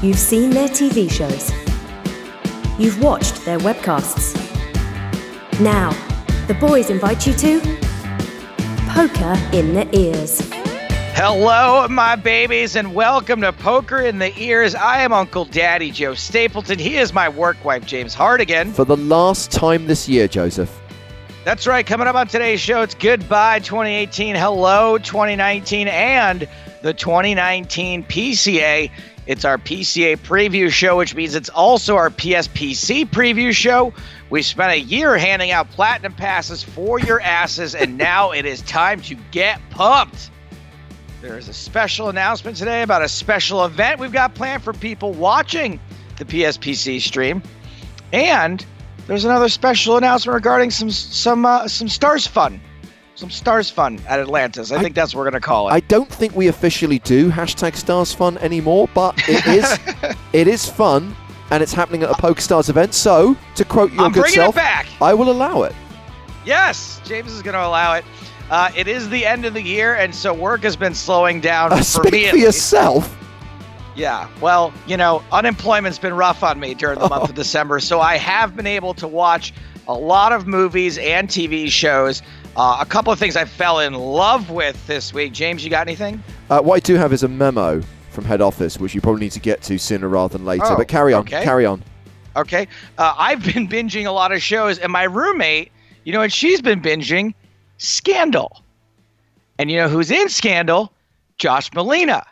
You've seen their TV shows. You've watched their webcasts. Now, the boys invite you to Poker in the Ears. Hello, my babies, and welcome to Poker in the Ears. I am Uncle Daddy Joe Stapleton. He is my work wife, James Hardigan. For the last time this year, Joseph. That's right. Coming up on today's show, it's goodbye 2018, hello 2019, and the 2019 PCA. It's our PCA preview show, which means it's also our PSPC preview show. We spent a year handing out platinum passes for your asses, and now it is time to get pumped. There is a special announcement today about a special event we've got planned for people watching the PSPC stream. And there's another special announcement regarding some Stars Fun. Some Stars Fun at Atlantis. I think that's what we're going to call it. I don't think we officially do #StarsFun anymore, but it is fun, and it's happening at a PokerStars event. So, to quote your good self, it back. I will allow it. Yes, James is going to allow it. It is the end of the year, and so work has been slowing down for me. Speak for yourself. Yeah, well, you know, unemployment's been rough on me during the month of December, so I have been able to watch a lot of movies and TV shows. A couple of things I fell in love with this week. James, you got anything? What I do have is a memo from head office, which you probably need to get to sooner rather than later. But carry on, Okay. I've been binging a lot of shows, and my roommate, you know what she's been binging? Scandal. And you know who's in Scandal? Josh Malina.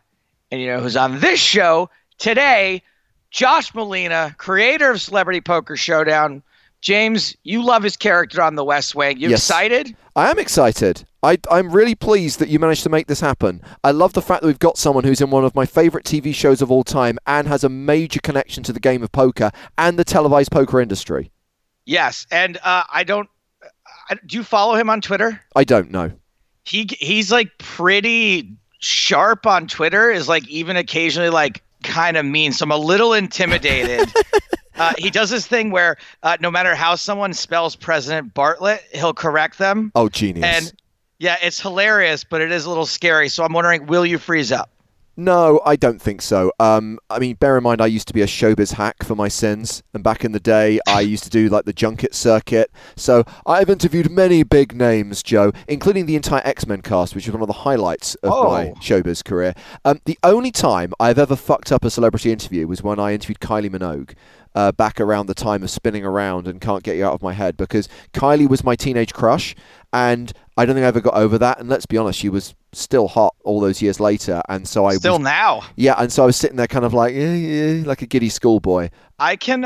And you know who's on this show today? Josh Malina, creator of Celebrity Poker Showdown. James, you love his character on The West Wing. You excited? I am excited. I'm really pleased that you managed to make this happen. I love the fact that we've got someone who's in one of my favourite TV shows of all time and has a major connection to the game of poker and the televised poker industry. Yes, and do you follow him on Twitter? I don't know. He's like pretty sharp on Twitter. Is like even occasionally like kind of mean. So I'm a little intimidated. He does this thing where no matter how someone spells President Bartlett, he'll correct them. Oh, genius. And yeah, it's hilarious, but it is a little scary. So I'm wondering, will you freeze up? No, I don't think so. I mean, bear in mind, I used to be a showbiz hack for my sins. And back in the day, I used to do like the junket circuit. So I've interviewed many big names, Joe, including the entire X-Men cast, which is one of the highlights of my showbiz career. The only time I've ever fucked up a celebrity interview was when I interviewed Kylie Minogue. Back around the time of Spinning Around and Can't Get You Out of My Head, because Kylie was my teenage crush and I don't think I ever got over that. And let's be honest, she was still hot all those years later. And so and so I was sitting there kind of like, like a giddy schoolboy. I can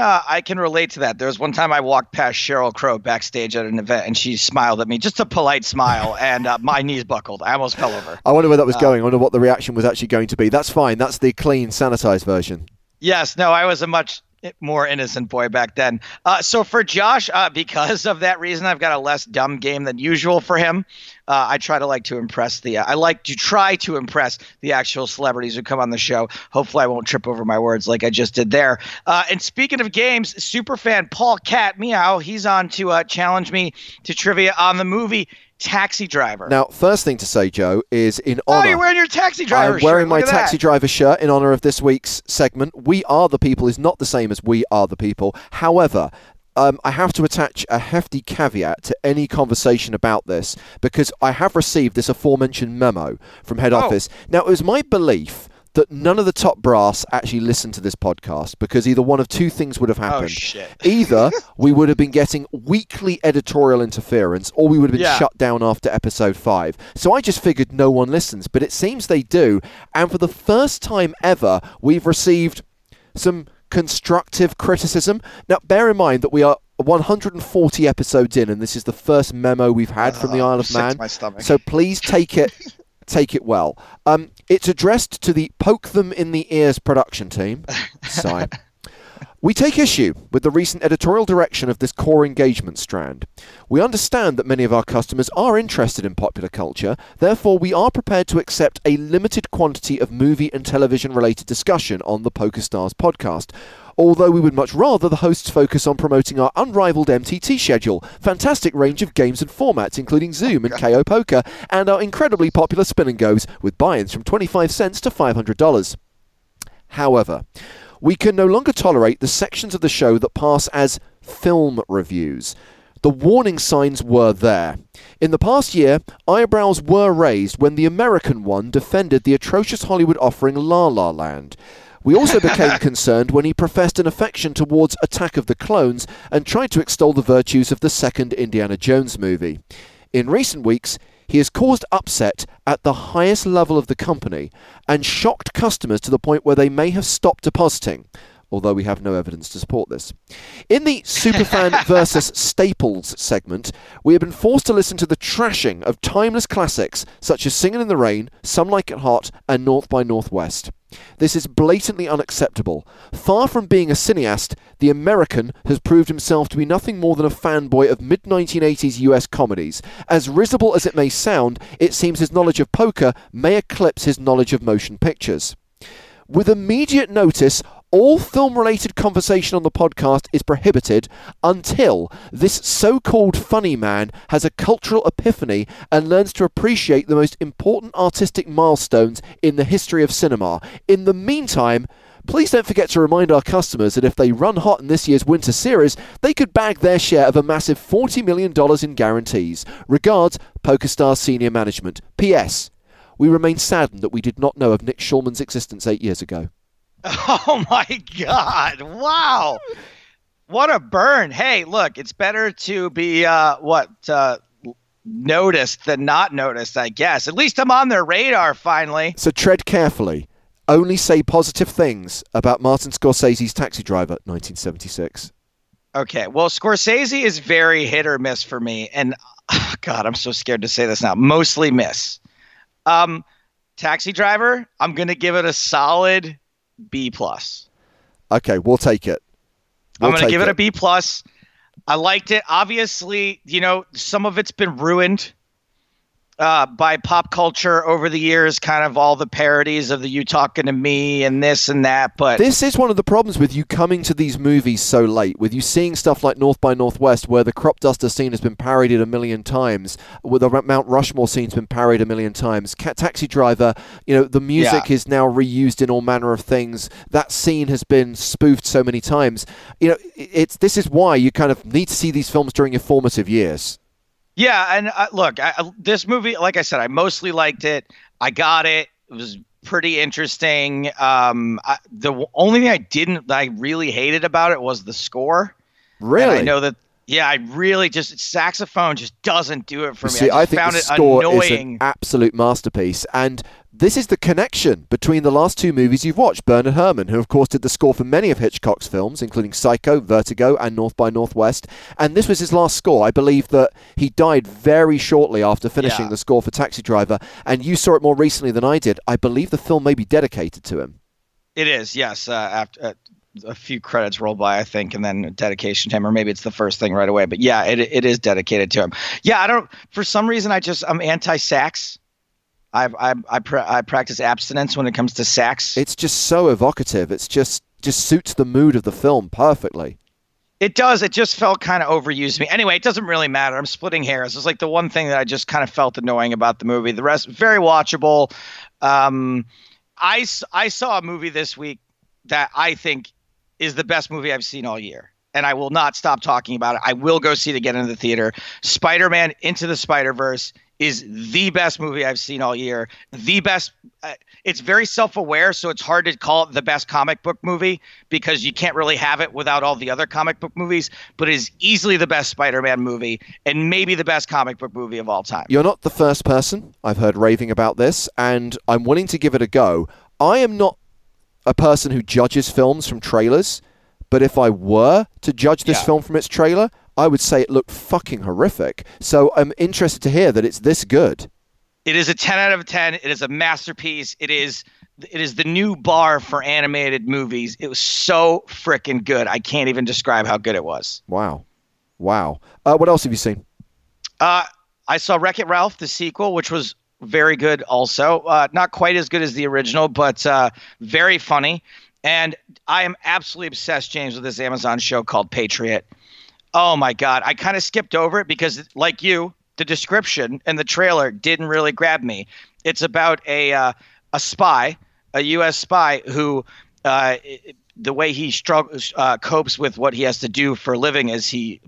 relate to that. There was one time I walked past Sheryl Crow backstage at an event and she smiled at me, just a polite smile, and my knees buckled. I almost fell over. I wonder where that was going. I wonder what the reaction was actually going to be. That's fine. That's the clean, sanitized version. Yes. No, I was a much more innocent boy back then. So for Josh, because of that reason, I've got a less dumb game than usual for him. I like to try to impress the actual celebrities who come on the show. Hopefully I won't trip over my words like I just did there. And speaking of games, superfan Paul Cat Meow, he's on to challenge me to trivia on the movie Taxi Driver. Now, first thing to say, Joe, is in honor... Oh, you're wearing your Taxi Driver shirt. I'm wearing my Taxi Driver shirt in honor of this week's segment. We Are the People is not the same as We Are the People. However, I have to attach a hefty caveat to any conversation about this because I have received this aforementioned memo from head office. Now, it was my belief that none of the top brass actually listened to this podcast because either one of two things would have happened. Oh, shit. Either we would have been getting weekly editorial interference or we would have been shut down after episode 5. So I just figured no one listens, but it seems they do. And for the first time ever, we've received some constructive criticism. Now, bear in mind that we are 140 episodes in and this is the first memo we've had from the Isle of Man. So please take it well. It's addressed to the Poke Them in the Ears production team. Sigh. We take issue with the recent editorial direction of this core engagement strand. We understand that many of our customers are interested in popular culture, therefore we are prepared to accept a limited quantity of movie and television-related discussion on the PokerStars podcast, although we would much rather the hosts focus on promoting our unrivaled MTT schedule, fantastic range of games and formats, including Zoom and KO Poker, and our incredibly popular spin-and-goes with buy-ins from $0.25 to $500. However, we can no longer tolerate the sections of the show that pass as film reviews. The warning signs were there. In the past year, eyebrows were raised when the American one defended the atrocious Hollywood offering La La Land. We also became concerned when he professed an affection towards Attack of the Clones and tried to extol the virtues of the second Indiana Jones movie. In recent weeks, he has caused upset at the highest level of the company and shocked customers to the point where they may have stopped depositing, although we have no evidence to support this. In the Superfan versus Staples segment, we have been forced to listen to the trashing of timeless classics such as Singin' in the Rain, Some Like It Hot, and North by Northwest. This is blatantly unacceptable. Far from being a cineast, the American has proved himself to be nothing more than a fanboy of mid-1980s US comedies. As risible as it may sound, it seems his knowledge of poker may eclipse his knowledge of motion pictures. With immediate notice, all film-related conversation on the podcast is prohibited until this so-called funny man has a cultural epiphany and learns to appreciate the most important artistic milestones in the history of cinema. In the meantime, please don't forget to remind our customers that if they run hot in this year's winter series, they could bag their share of a massive $40 million in guarantees. Regards, PokerStars Senior Management. P.S. We remain saddened that we did not know of Nick Shulman's existence 8 years ago. Oh my God. Wow. What a burn. Hey, look, it's better to be noticed than not noticed, I guess. At least I'm on their radar finally. So tread carefully. Only say positive things about Martin Scorsese's Taxi Driver, 1976. Okay. Well, Scorsese is very hit or miss for me. And oh God, I'm so scared to say this now. Mostly miss. Taxi Driver, I'm going to give it a solid B+. Okay, we'll take it. I'm going to give it a B+. I liked it. Obviously, you know, some of it's been ruined by pop culture over the years, kind of all the parodies of the You Talking to Me and this and that. But this is one of the problems with you coming to these movies so late, with you seeing stuff like North by Northwest, where the crop duster scene has been parodied a million times, where the Mount Rushmore scene's been parodied a million times. Taxi Driver, you know, the music is now reused in all manner of things. That scene has been spoofed so many times. You know, this is why you kind of need to see these films during your formative years. Yeah, and look, this movie, like I said, I mostly liked it. I got it. It was pretty interesting. The only thing I really hated about it was the score. Really? And I know that. Yeah, I really saxophone just doesn't do it for me. See, I think found the score is an absolute masterpiece, and this is the connection between the last two movies you've watched. Bernard Herrmann, who of course did the score for many of Hitchcock's films, including Psycho, Vertigo, and North by Northwest, and this was his last score. I believe that he died very shortly after finishing the score for Taxi Driver, and you saw it more recently than I did. I believe the film may be dedicated to him. It is, yes. After. A few credits roll by, I think, and then a dedication to him, or maybe it's the first thing right away. But yeah, it is dedicated to him. Yeah, I don't. For some reason, I'm anti-sax. I practice abstinence when it comes to sax. It's just so evocative. It's just suits the mood of the film perfectly. It does. It just felt kind of overused to me. Anyway, it doesn't really matter. I'm splitting hairs. It's like the one thing that I just kind of felt annoying about the movie. The rest, very watchable. I saw a movie this week that I think is the best movie I've seen all year, and I will not stop talking about it. I will go see it again in the theater. Spider-Man Into the Spider-Verse is the best movie I've seen all year. The best. It's very self-aware, so it's hard to call it the best comic book movie because you can't really have it without all the other comic book movies, but it is easily the best Spider-Man movie and maybe the best comic book movie of all time. You're not the first person I've heard raving about this, and I'm willing to give it a go. I am not a person who judges films from trailers, but if I were to judge this film from its trailer, I would say it looked fucking horrific. So I'm interested to hear that it's this good. It is a 10 out of 10. It is a masterpiece. It is the new bar for animated movies. It was so freaking good. I can't even describe how good it was. Wow. What else have you seen? I saw Wreck-It Ralph, the sequel, which was very good also. Not quite as good as the original, but very funny. And I am absolutely obsessed, James, with this Amazon show called Patriot. Oh, my God. I kind of skipped over it because, like you, the description and the trailer didn't really grab me. It's about a spy, a U.S. spy, who the way he struggles, copes with what he has to do for a living is he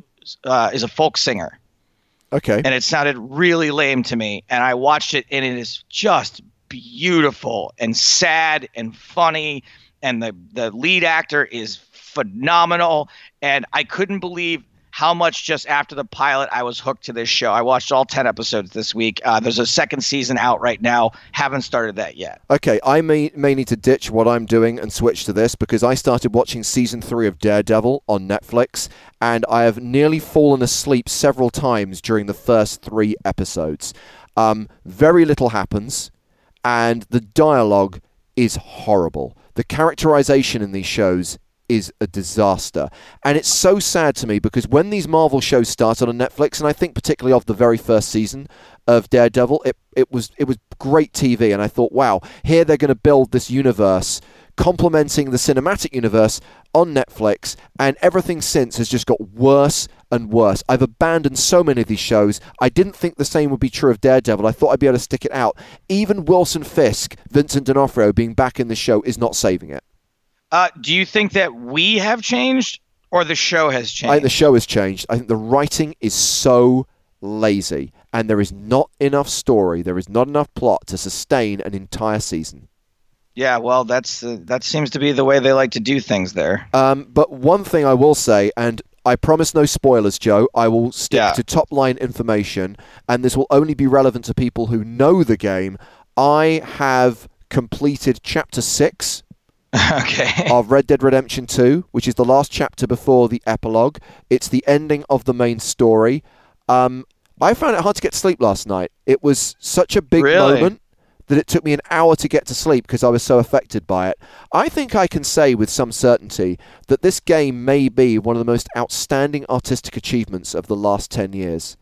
is a folk singer. Okay. And it sounded really lame to me. And I watched it, and it is just beautiful and sad and funny. And the lead actor is phenomenal. And I couldn't believe how much just after the pilot I was hooked to this show. I watched all 10 episodes this week. There's a second season out right now. Haven't started that yet. Okay, I may need to ditch what I'm doing and switch to this, because I started watching season 3 of Daredevil on Netflix, and I have nearly fallen asleep several times during the first 3 episodes. Very little happens, and the dialogue is horrible. The characterization in these shows is a disaster. And it's so sad to me, because when these Marvel shows started on Netflix, and I think particularly of the very first season of Daredevil, it was great TV, and I thought, wow, here they're going to build this universe complementing the cinematic universe on Netflix, and everything since has just got worse and worse. I've abandoned so many of these shows. I didn't think the same would be true of Daredevil. I thought I'd be able to stick it out. Even Wilson Fisk, Vincent D'Onofrio, being back in the show is not saving it. Do you think that we have changed, or the show has changed? I think the show has changed. I think the writing is so lazy, and there is not enough story. There is not enough plot to sustain an entire season. Yeah, well, that seems to be the way they like to do things there. But one thing I will say, and I promise no spoilers, Joe. I will stick to top-line information, and this will only be relevant to people who know the game. I have completed Chapter 6. Okay. Of Red Dead Redemption 2, which is the last chapter before the epilogue. It's the ending of the main story. I found it hard to get to sleep last night. It was such a big moment that it took me an hour to get to sleep because I was so affected by it. I think I can say with some certainty that this game may be one of the most outstanding artistic achievements of the last 10 years.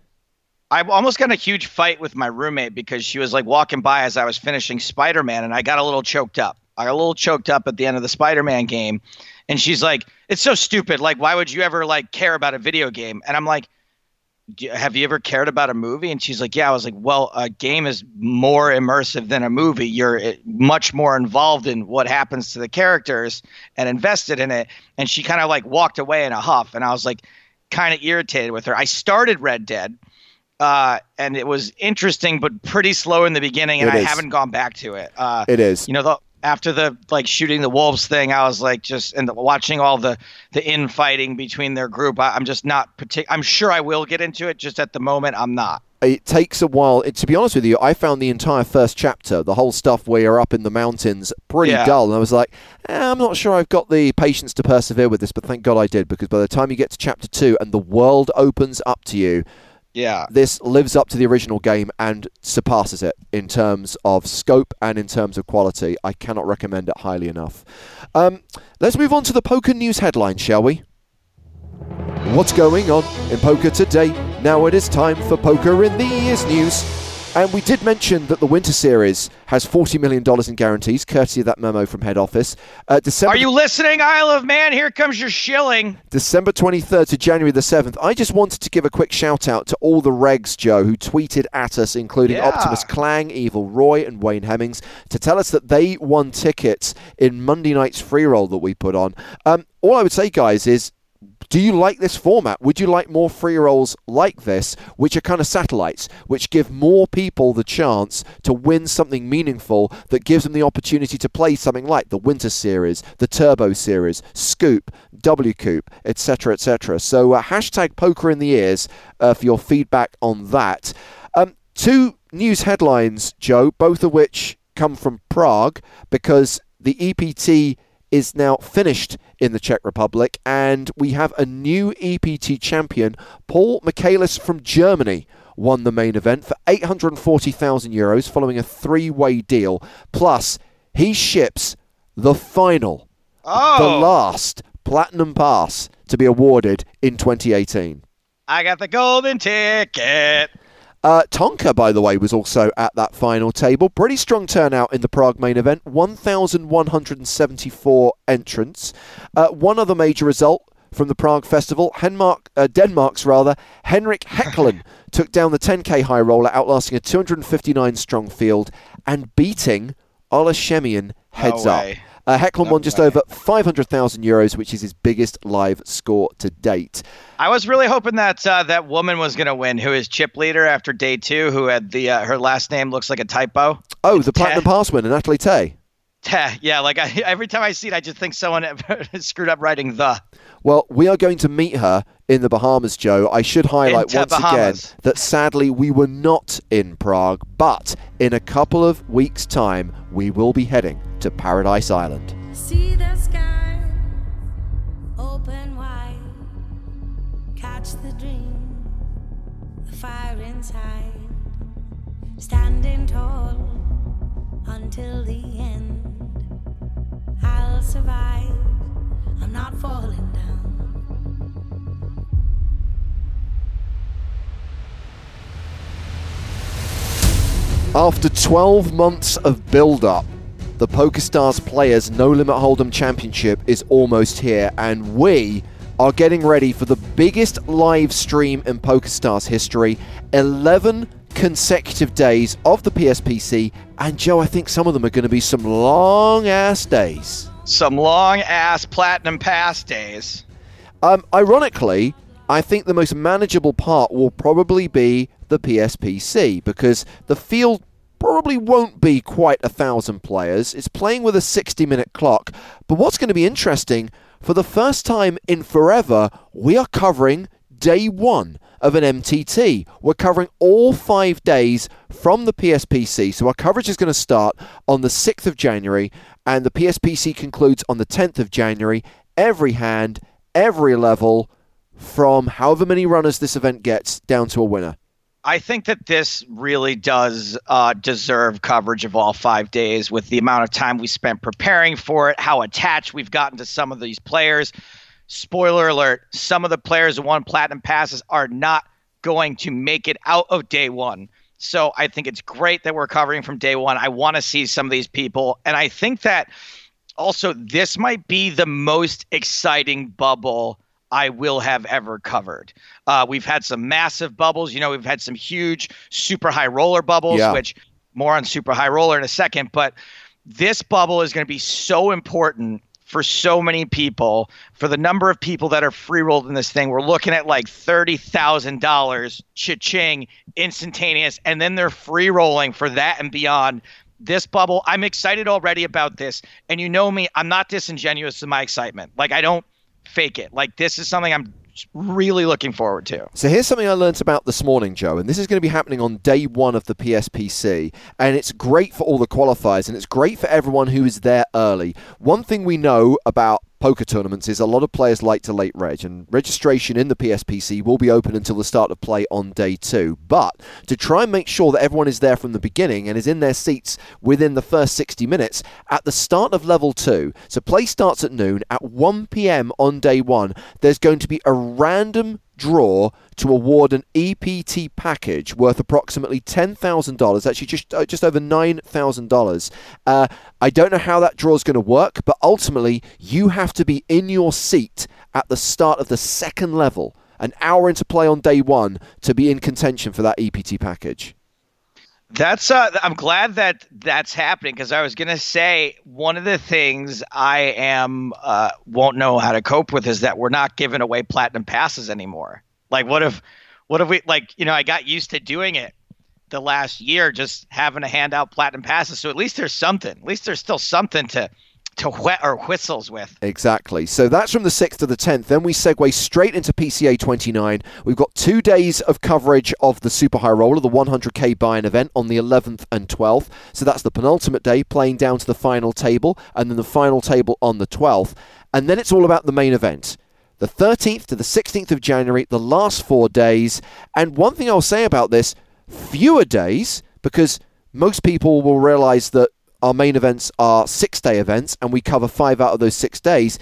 I almost got in a huge fight with my roommate because she was like walking by as I was finishing Spider-Man, and I got a little choked up. I got a little choked up at the end of the Spider-Man game. And she's like, it's so stupid. Like, why would you ever like care about a video game? And I'm like, have you ever cared about a movie? And she's like, yeah. I was like, well, a game is more immersive than a movie. You're much more involved in what happens to the characters and invested in it. And she kind of like walked away in a huff. And I was like, kind of irritated with her. I started Red Dead. And it was interesting, but pretty slow in the beginning. And I haven't gone back to it. You know, after the like shooting the wolves thing, I was like just and watching all the infighting between their group. I'm just not particular. I'm sure I will get into it. Just at the moment, I'm not. It takes a while. To be honest with you, I found the entire first chapter, the whole stuff where you're up in the mountains, pretty dull. And I was like, I'm not sure I've got the patience to persevere with this, but thank God I did, because by the time you get to chapter 2 and the world opens up to you, this lives up to the original game and surpasses it in terms of scope and in terms of quality. I cannot recommend it highly enough. Let's move on to the poker news headline, shall we? What's going on in poker today? Now it is time for Poker in the Year's News. And we did mention that the Winter Series has $40 million in guarantees, courtesy of that memo from head office. Are you listening, Isle of Man? Here comes your shilling. December 23rd to January the 7th. I just wanted to give a quick shout-out to all the regs, Joe, who tweeted at us, including Optimus Clang, Evil Roy, and Wayne Hemmings, to tell us that they won tickets in Monday night's free roll that we put on. All I would say, guys, is... do you like this format? Would you like more free rolls like this, which are kind of satellites, which give more people the chance to win something meaningful that gives them the opportunity to play something like the Winter Series, the Turbo Series, Scoop, WCoop, etc., etc.? So hashtag Poker in the Years for your feedback on that. 2 news headlines, Joe, both of which come from Prague, because the EPT is now finished in the Czech Republic, and we have a new EPT champion. Paul Michaelis from Germany won the main event for €840,000 following a 3-way deal. Plus, he ships the final, the last Platinum Pass to be awarded in 2018. I got the golden ticket. Tonka, by the way, was also at that final table. Pretty strong turnout in the Prague main event. 1,174 entrants. One other major result from the Prague Festival. Denmark's Henrik Heckelin took down the 10K high roller, outlasting a 259-strong field and beating Ola Shemian heads up. Heckler won just over €500,000, which is his biggest live score to date. I was really hoping that that woman was going to win, who is chip leader after day two, who had the her last name looks like a typo. Oh, it's the Platinum Pass winner, Natalie Tay. Yeah, like every time I see it, I just think someone screwed up writing the. Well, we are going to meet her in the Bahamas, Joe. I should highlight once again that sadly we were not in Prague, but in a couple of weeks' time, we will be heading to Paradise Island. See the sky, open wide, catch the dream, the fire inside, standing tall. Until the end, I'll survive. I'm not falling down. After 12 months of build-up, the PokerStars Players No Limit Hold'em Championship is almost here, and we are getting ready for the biggest live stream in PokerStars history. 11 consecutive days of the PSPC, and Joe, I think some of them are going to be some long-ass days. Some long-ass Platinum Pass days. Ironically, I think the most manageable part will probably be the PSPC, because the field probably won't be quite 1,000 players. It's playing with a 60-minute clock, but what's going to be interesting, for the first time in forever, we are covering day one of an MTT. We're covering all 5 days from the PSPC. So our coverage is going to start on the 6th of January and the PSPC concludes on the 10th of January. Every hand, every level, from however many runners this event gets down to a winner. I think that this really does deserve coverage of all 5 days, with the amount of time we spent preparing for it, how attached we've gotten to some of these players. Spoiler alert, some of the players who won Platinum Passes are not going to make it out of day one. So I think it's great that we're covering from day one. I want to see some of these people. And I think that also this might be the most exciting bubble I will have ever covered. We've had some massive bubbles. You know, we've had some huge super high roller bubbles, which more on super high roller in a second. But this bubble is going to be so important for so many people, for the number of people that are free rolled in this thing. We're looking at like $30,000 cha-ching instantaneous, and then they're free rolling for that and beyond. This bubble, I'm excited already about this. And you know me, I'm not disingenuous in my excitement. Like, I don't fake it. Like, this is something I'm really looking forward to. So here's something I learned about this morning, Joe, and this is going to be happening on day one of the PSPC, and it's great for all the qualifiers, and it's great for everyone who is there early. One thing we know about poker tournaments is a lot of players like to late reg, and registration in the PSPC will be open until the start of play on day two. But to try and make sure that everyone is there from the beginning and is in their seats within the first 60 minutes, at the start of level two, so play starts at noon, at 1 p.m. on day one, there's going to be a random draw to award an EPT package worth approximately $10,000, actually just over $9,000. I don't know how that draw is going to work, but ultimately you have to be in your seat at the start of the second level, an hour into play on day one, to be in contention for that EPT package. That's I'm glad that that's happening, because I was going to say one of the things I am won't know how to cope with is that we're not giving away Platinum Passes anymore. Like, what if we, like, you know, I got used to doing it the last year, just having to hand out Platinum Passes. So at least there's something. At least there's still something to wet our whistles with. Exactly. So that's from the 6th to the 10th. Then we segue straight into PCA 29. We've got 2 days of coverage of the Super High Roller, the 100K buy-in event on the 11th and 12th. So that's the penultimate day, playing down to the final table, and then the final table on the 12th. And then it's all about the main event. The 13th to the 16th of January, the last 4 days. And one thing I'll say about this, fewer days, because most people will realize that our main events are 6-day events, and we cover 5 out of those 6 days.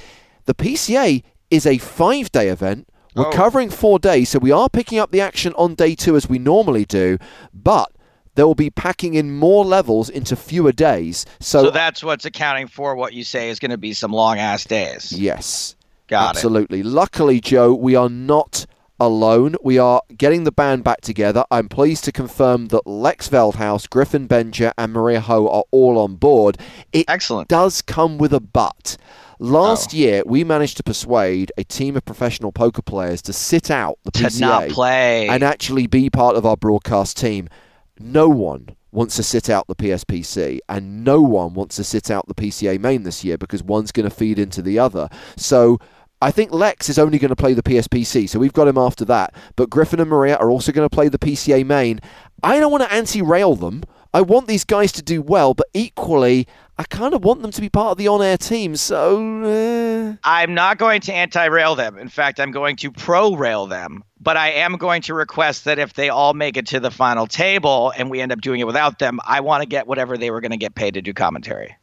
The PCA is a 5-day event. We're covering 4 days, so we are picking up the action on day two as we normally do, but there will be packing in more levels into fewer days. So that's what's accounting for what you say is going to be some long-ass days. Yes. Got it. Absolutely. Luckily, Joe, we are not alone. We are getting the band back together. I'm pleased to confirm that Lex Veldhaus, Griffin Bencher, and Maria Ho are all on board. It Excellent. Does come with a but. Last year, we managed to persuade a team of professional poker players to sit out the PCA not play. And actually be part of our broadcast team. No one wants to sit out the PSPC, and no one wants to sit out the PCA main this year because one's going to feed into the other. So I think Lex is only going to play the PSPC, so we've got him after that. But Griffin and Maria are also going to play the PCA main. I don't want to anti-rail them. I want these guys to do well, but equally, I kind of want them to be part of the on-air team, so... I'm not going to anti-rail them. In fact, I'm going to pro-rail them. But I am going to request that if they all make it to the final table and we end up doing it without them, I want to get whatever they were going to get paid to do commentary.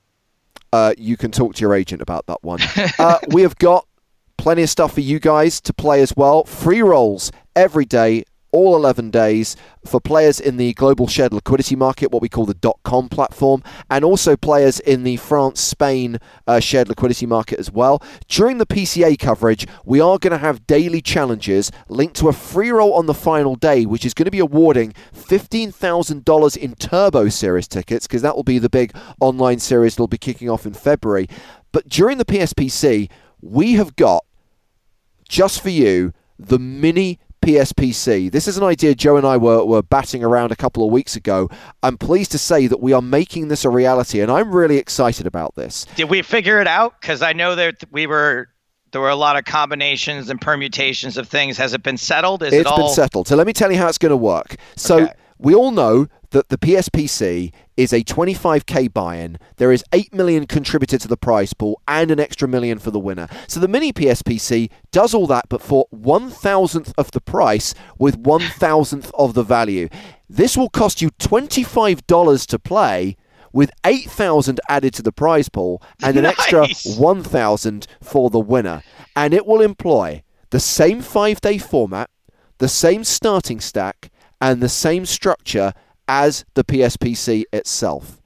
You can talk to your agent about that one. We have got plenty of stuff for you guys to play as well. Free rolls every day, all 11 days for players in the global shared liquidity market, what we call the .com platform, and also players in the France-Spain shared liquidity market as well. During the PCA coverage, we are going to have daily challenges linked to a free roll on the final day, which is going to be awarding $15,000 in Turbo Series tickets, because that will be the big online series that will be kicking off in February. But during the PSPC, we have got, just for you, the mini PSPC. This is an idea Joe and I were batting around a couple of weeks ago. I'm pleased to say that we are making this a reality, and I'm really excited about this. Did we figure it out? Because I know that there were a lot of combinations and permutations of things. Has it been settled? It's been settled. So let me tell you how it's going to work. So we all know that the PSPC is a $25,000 buy-in. There is 8 million contributed to the prize pool and an extra million for the winner. So the mini PSPC does all that, but for 1,000th of the price with 1,000th of the value. This will cost you $25 to play, with 8,000 added to the prize pool and an extra 1,000 for the winner. And it will employ the same 5-day format, the same starting stack, and the same structure as the PSPC itself.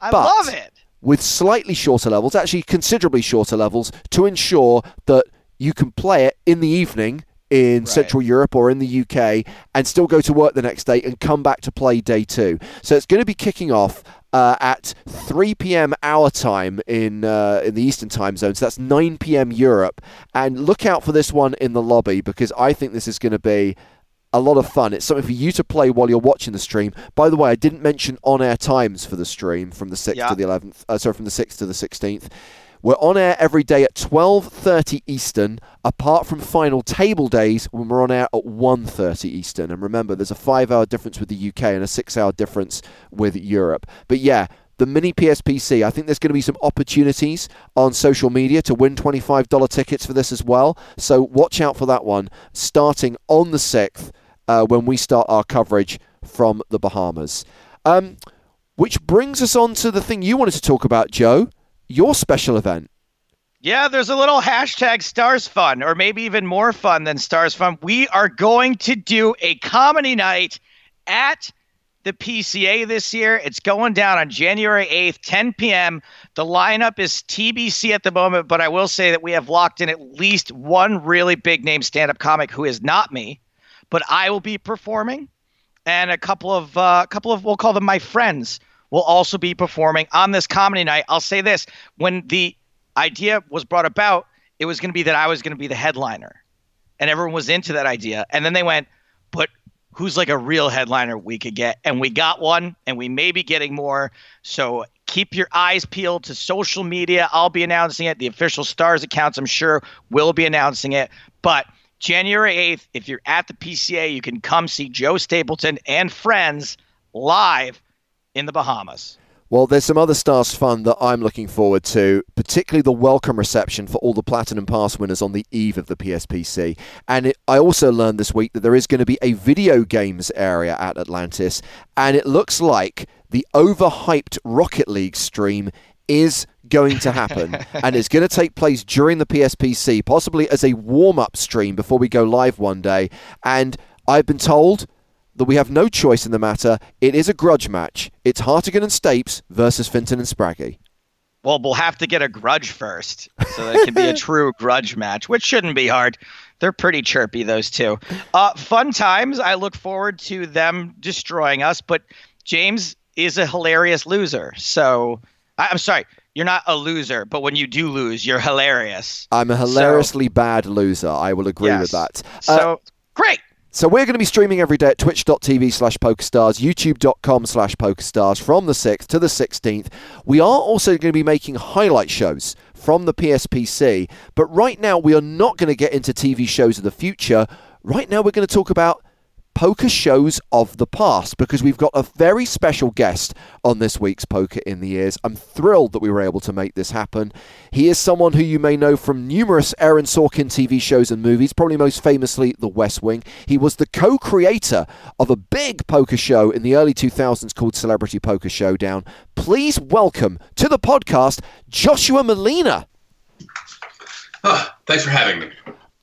But love it! With slightly shorter levels, actually considerably shorter levels, to ensure that you can play it in the evening in Central Europe or in the UK and still go to work the next day and come back to play day two. So it's going to be kicking off at 3 p.m. our time in the Eastern time zone. So that's 9 p.m. Europe. And look out for this one in the lobby, because I think this is going to be a lot of fun. It's something for you to play while you're watching the stream. By the way, I didn't mention on-air times for the stream from the 6th to the 11th. From the 6th to the 16th. We're on air every day at 12:30 Eastern, apart from final table days when we're on air at 1:30 Eastern. And remember, there's a 5-hour difference with the UK and a 6-hour difference with Europe. But yeah, the mini PSPC, I think there's going to be some opportunities on social media to win $25 tickets for this as well. So watch out for that one, starting on the 6th when we start our coverage from the Bahamas. Which brings us on to the thing you wanted to talk about, Joe, your special event. Yeah, there's a little hashtag Stars Fun, or maybe even more fun than Stars Fun. We are going to do a comedy night at the PCA this year. It's going down on January 8th, 10 p.m. The lineup is TBC at the moment, but I will say that we have locked in at least one really big name stand-up comic who is not me, but I will be performing, and a couple of we'll call them my friends will also be performing on this comedy night. I'll say this: when the idea was brought about, it was going to be that I was going to be the headliner, and everyone was into that idea, and then they went, but who's like a real headliner we could get? And we got one, and we may be getting more. So keep your eyes peeled to social media. I'll be announcing it. The official Stars accounts, I'm sure, will be announcing it. But January 8th, if you're at the PCA, you can come see Joe Stapleton and friends live in the Bahamas. Well, there's some other Stars Fun that I'm looking forward to, particularly the welcome reception for all the Platinum Pass winners on the eve of the PSPC. And I also learned this week that there is going to be a video games area at Atlantis, and it looks like the overhyped Rocket League stream is going to happen, and it's going to take place during the PSPC, possibly as a warm-up stream before we go live one day. And I've been told that we have no choice in the matter. It is a grudge match. It's Hartigan and Stapes versus Finton and Spraggy. Well, we'll have to get a grudge first, so that it can be a true grudge match, which shouldn't be hard. They're pretty chirpy, those two. Fun times. I look forward to them destroying us, but James is a hilarious loser. So I'm sorry, you're not a loser, but when you do lose, you're hilarious. I'm a hilariously bad loser. I will agree with that. So great. So we're going to be streaming every day at twitch.tv/PokerStars, youtube.com/PokerStars from the 6th to the 16th. We are also going to be making highlight shows from the PSPC, but right now we are not going to get into TV shows of the future. Right now we're going to talk about poker shows of the past, because we've got a very special guest on this week's Poker in the Years. I'm thrilled that we were able to make this happen. He is someone who you may know from numerous Aaron Sorkin TV shows and movies, probably most famously The West Wing. He was the co-creator of a big poker show in the early 2000s called Celebrity Poker Showdown. Please welcome to the podcast, Joshua Malina. Oh, thanks for having me.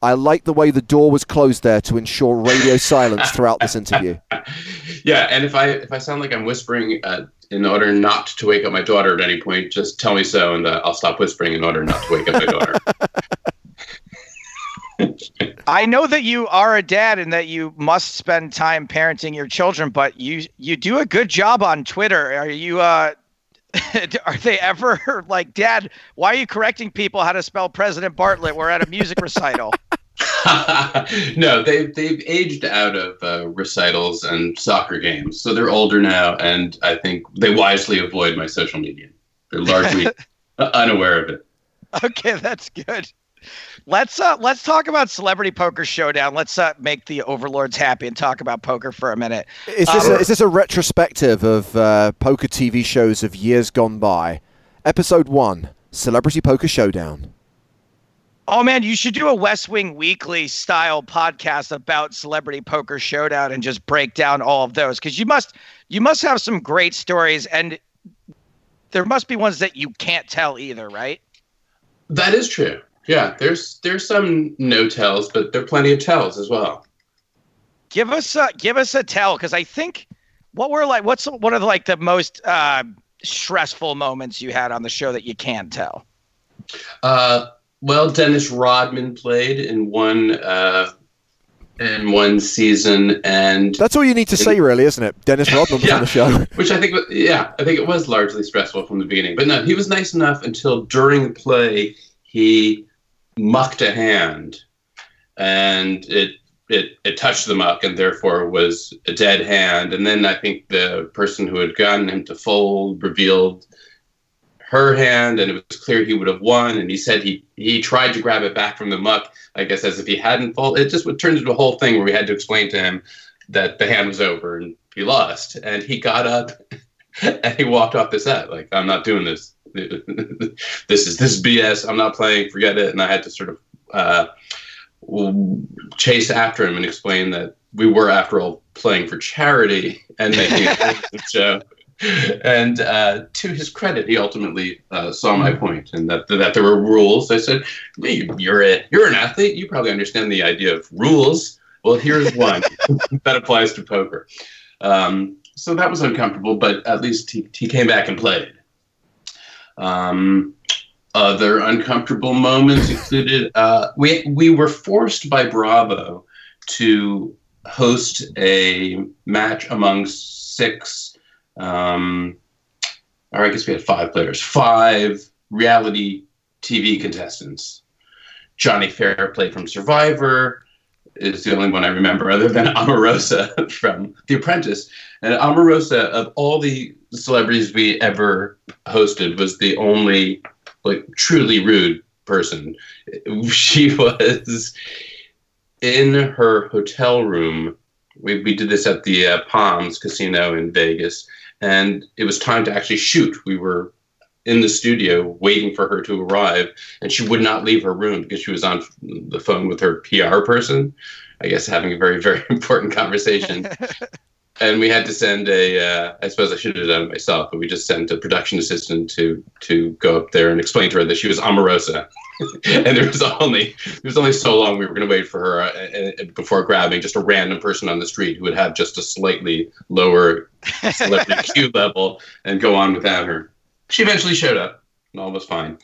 I like the way the door was closed there to ensure radio silence throughout this interview. Yeah, and if I sound like I'm whispering in order not to wake up my daughter at any point, just tell me so, and I'll stop whispering in order not to wake up my daughter. I know that you are a dad and that you must spend time parenting your children, but you do a good job on Twitter. Are you? Are they ever like, Dad, why are you correcting people how to spell President Bartlett? We're at a music recital. No, they've aged out of recitals and soccer games. So they're older now, and I think they wisely avoid my social media. They're largely unaware of it. Okay, that's good. Let's talk about Celebrity Poker Showdown. Let's make the overlords happy and talk about poker for a minute. Is this a retrospective of poker TV shows of years gone by? Episode 1, Celebrity Poker Showdown. Oh, man, you should do a West Wing Weekly style podcast about Celebrity Poker Showdown and just break down all of those, because you must have some great stories, and there must be ones that you can't tell either, right? That is true. Yeah, there's some no-tells, but there are plenty of tells as well. Give us a tell, because I think what's one of like the most stressful moments you had on the show that you can tell? Well, Dennis Rodman played in one season, and that's all you need to say, really, isn't it? Dennis Rodman was on the show, which I think it was largely stressful from the beginning. But no, he was nice enough until during the play he mucked a hand, and it touched the muck and therefore was a dead hand. And then I think the person who had gotten him to fold revealed her hand, and it was clear he would have won. And he said he tried to grab it back from the muck, I guess, as if he hadn't folded. It just turned into a whole thing where we had to explain to him that the hand was over and he lost. And he got up and he walked off the set like, I'm not doing this. This is BS. I'm not playing. Forget it. And I had to sort of chase after him and explain that we were, after all, playing for charity and making a show. And to his credit, he ultimately saw my point and that there were rules. I said, "You're an athlete. You probably understand the idea of rules. Well, here's one that applies to poker." So that was uncomfortable, but at least he came back and played. Other uncomfortable moments included we were forced by Bravo to host a match among six, or I guess we had five players, five reality TV contestants. Johnny Fair played from Survivor, is the only one I remember other than Omarosa from The Apprentice. And Omarosa, of all the celebrities we ever hosted, was the only like truly rude person. She was in her hotel room. We did this at the Palms Casino in Vegas, and it was time to actually shoot. We were in the studio waiting for her to arrive, and she would not leave her room because she was on the phone with her PR person, I guess, having a very, very important conversation. And we had to send I suppose I should have done it myself, but we just sent a production assistant to go up there and explain to her that she was Omarosa. And there was only so long we were going to wait for her before grabbing just a random person on the street who would have just a slightly lower celebrity Q level and go on without her. She eventually showed up, and all was fine.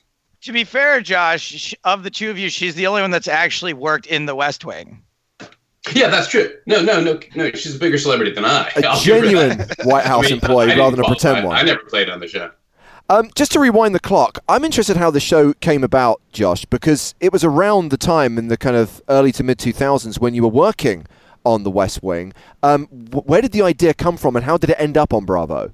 To be fair, Josh, of the two of you, she's the only one that's actually worked in the West Wing. Yeah, that's true. No. She's a bigger celebrity than I. A genuine White House employee rather than a pretend one. I never played on the show. Just to rewind the clock, I'm interested how the show came about, Josh, because it was around the time in the kind of early to mid-2000s when you were working on the West Wing. Where did the idea come from and how did it end up on Bravo?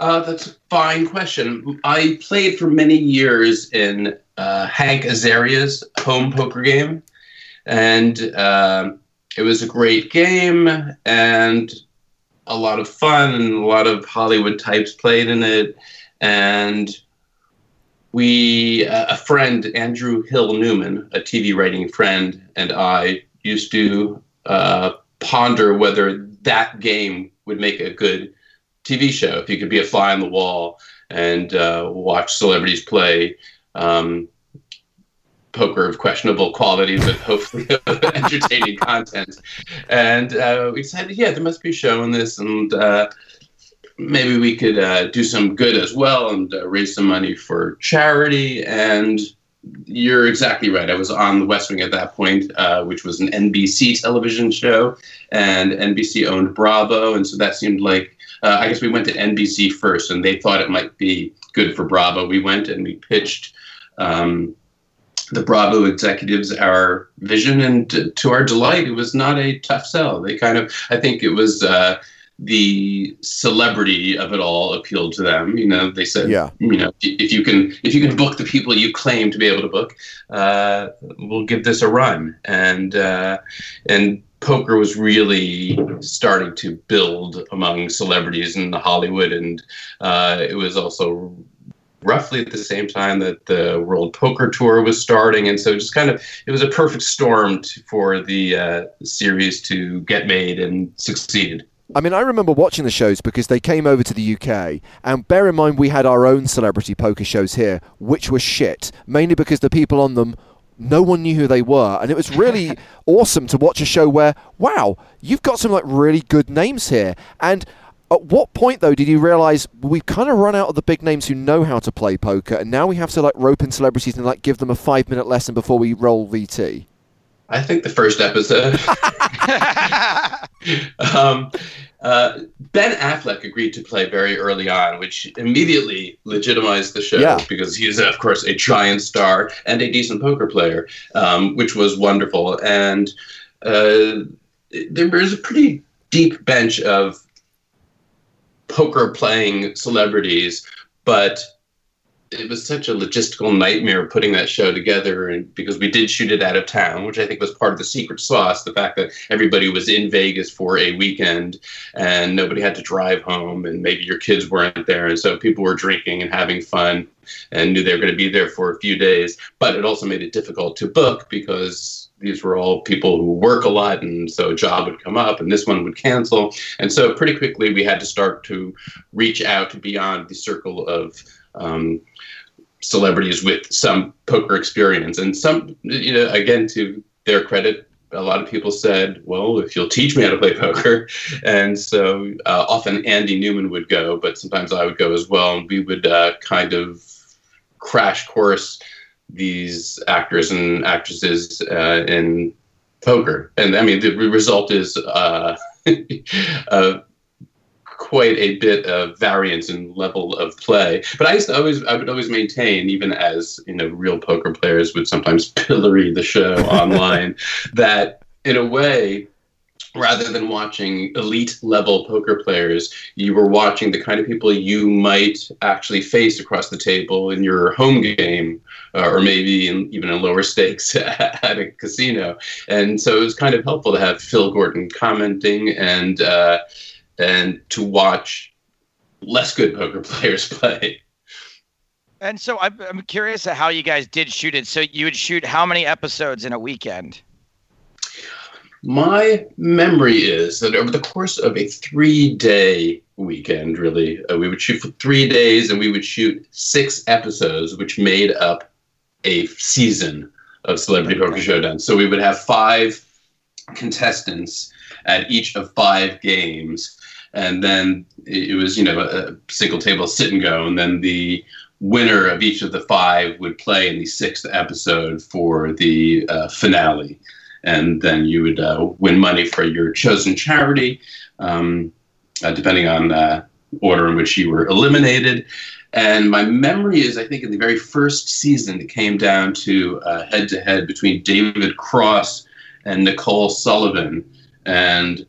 That's a fine question. I played for many years in Hank Azaria's home poker game. And it was a great game and a lot of fun, and a lot of Hollywood types played in it. And we, a friend, Andrew Hill Newman, a TV writing friend, and I used to ponder whether that game would make a good TV show. If you could be a fly on the wall and watch celebrities play poker of questionable quality, but hopefully entertaining content. And we decided, there must be a show in this, and maybe we could do some good as well and raise some money for charity. And you're exactly right. I was on the West Wing at that point, which was an NBC television show, and NBC owned Bravo. And so that seemed like, I guess we went to NBC first, and they thought it might be good for Bravo. We went and we pitched the Bravo executives our vision, and to our delight, it was not a tough sell. They kind of, I think it was the celebrity of it all appealed to them. You know, they said, if you can book the people you claim to be able to book, we'll give this a run. And poker was really starting to build among celebrities in Hollywood, and it was also roughly at the same time that the World Poker Tour was starting. And so just kind of, it was a perfect storm for the series to get made and succeed. I mean, I remember watching the shows because they came over to the UK, and bear in mind we had our own celebrity poker shows here, which were shit, mainly because the people on them, no one knew who they were. And it was really awesome to watch a show where, wow, you've got some like really good names here. And at what point, though, did you realize we've kind of run out of the big names who know how to play poker, and now we have to like rope in celebrities and like give them a 5-minute lesson before we roll VT? I think the first episode. Ben Affleck agreed to play very early on, which immediately legitimized the show, because he's, of course, a giant star and a decent poker player, which was wonderful. And there was a pretty deep bench of poker playing celebrities, but it was such a logistical nightmare putting that show together, and because we did shoot it out of town, which I think was part of the secret sauce, the fact that everybody was in Vegas for a weekend and nobody had to drive home, and maybe your kids weren't there, and so people were drinking and having fun and knew they were going to be there for a few days. But it also made it difficult to book because these were all people who work a lot, and so a job would come up and this one would cancel. And so pretty quickly we had to start to reach out beyond the circle of celebrities with some poker experience. And some, again, to their credit, a lot of people said, well, if you'll teach me how to play poker. And so often Andy Newman would go, but sometimes I would go as well. And we would kind of crash course these actors and actresses in poker. And I mean, the result is quite a bit of variance in level of play. But I would always maintain, even as real poker players would sometimes pillory the show online, that in a way, rather than watching elite level poker players, you were watching the kind of people you might actually face across the table in your home game, or maybe even in lower stakes at a casino. And so it was kind of helpful to have Phil Gordon commenting and to watch less good poker players play. And so I'm curious at how you guys did shoot it. So you would shoot how many episodes in a weekend? My memory is that over the course of a 3-day weekend, really, we would shoot for 3 days, and we would shoot 6 episodes, which made up a season of Celebrity Poker Showdown. So we would have 5 contestants at each of 5 games, and then it was, a single table sit and go, and then the winner of each of the five would play in the sixth episode for the finale. And then you would win money for your chosen charity, depending on the order in which you were eliminated. And my memory is, I think, in the very first season, it came down to head-to-head between David Cross and Nicole Sullivan. And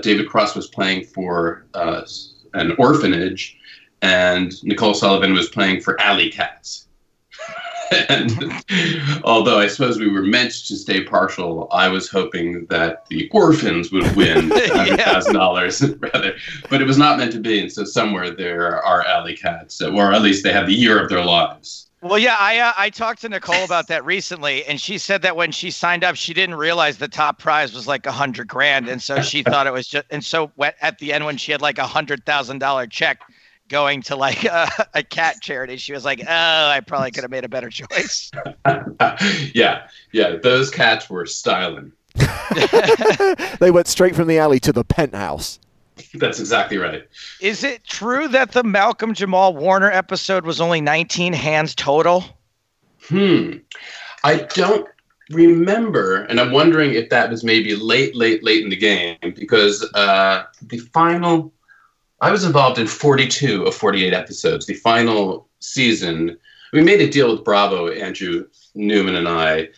David Cross was playing for an orphanage, and Nicole Sullivan was playing for alley cats. And although I suppose we were meant to stay partial, I was hoping that the orphans would win $100,000 rather. But it was not meant to be, and so somewhere there are alley cats, or at least they have the year of their lives. Well, yeah, I talked to Nicole about that recently, and she said that when she signed up, she didn't realize the top prize was like $100,000, and so she thought it was just. And so at the end, when she had like $100,000 check going to like a cat charity, she was like, "Oh, I probably could have made a better choice." yeah, those cats were styling. They went straight from the alley to the penthouse. That's exactly right. Is it true that the Malcolm Jamal Warner episode was only 19 hands total? I don't remember, and I'm wondering if that was maybe late in the game, because the final. I was involved in 42 of 48 episodes. The final season, we made a deal with Bravo, Andrew Newman and I,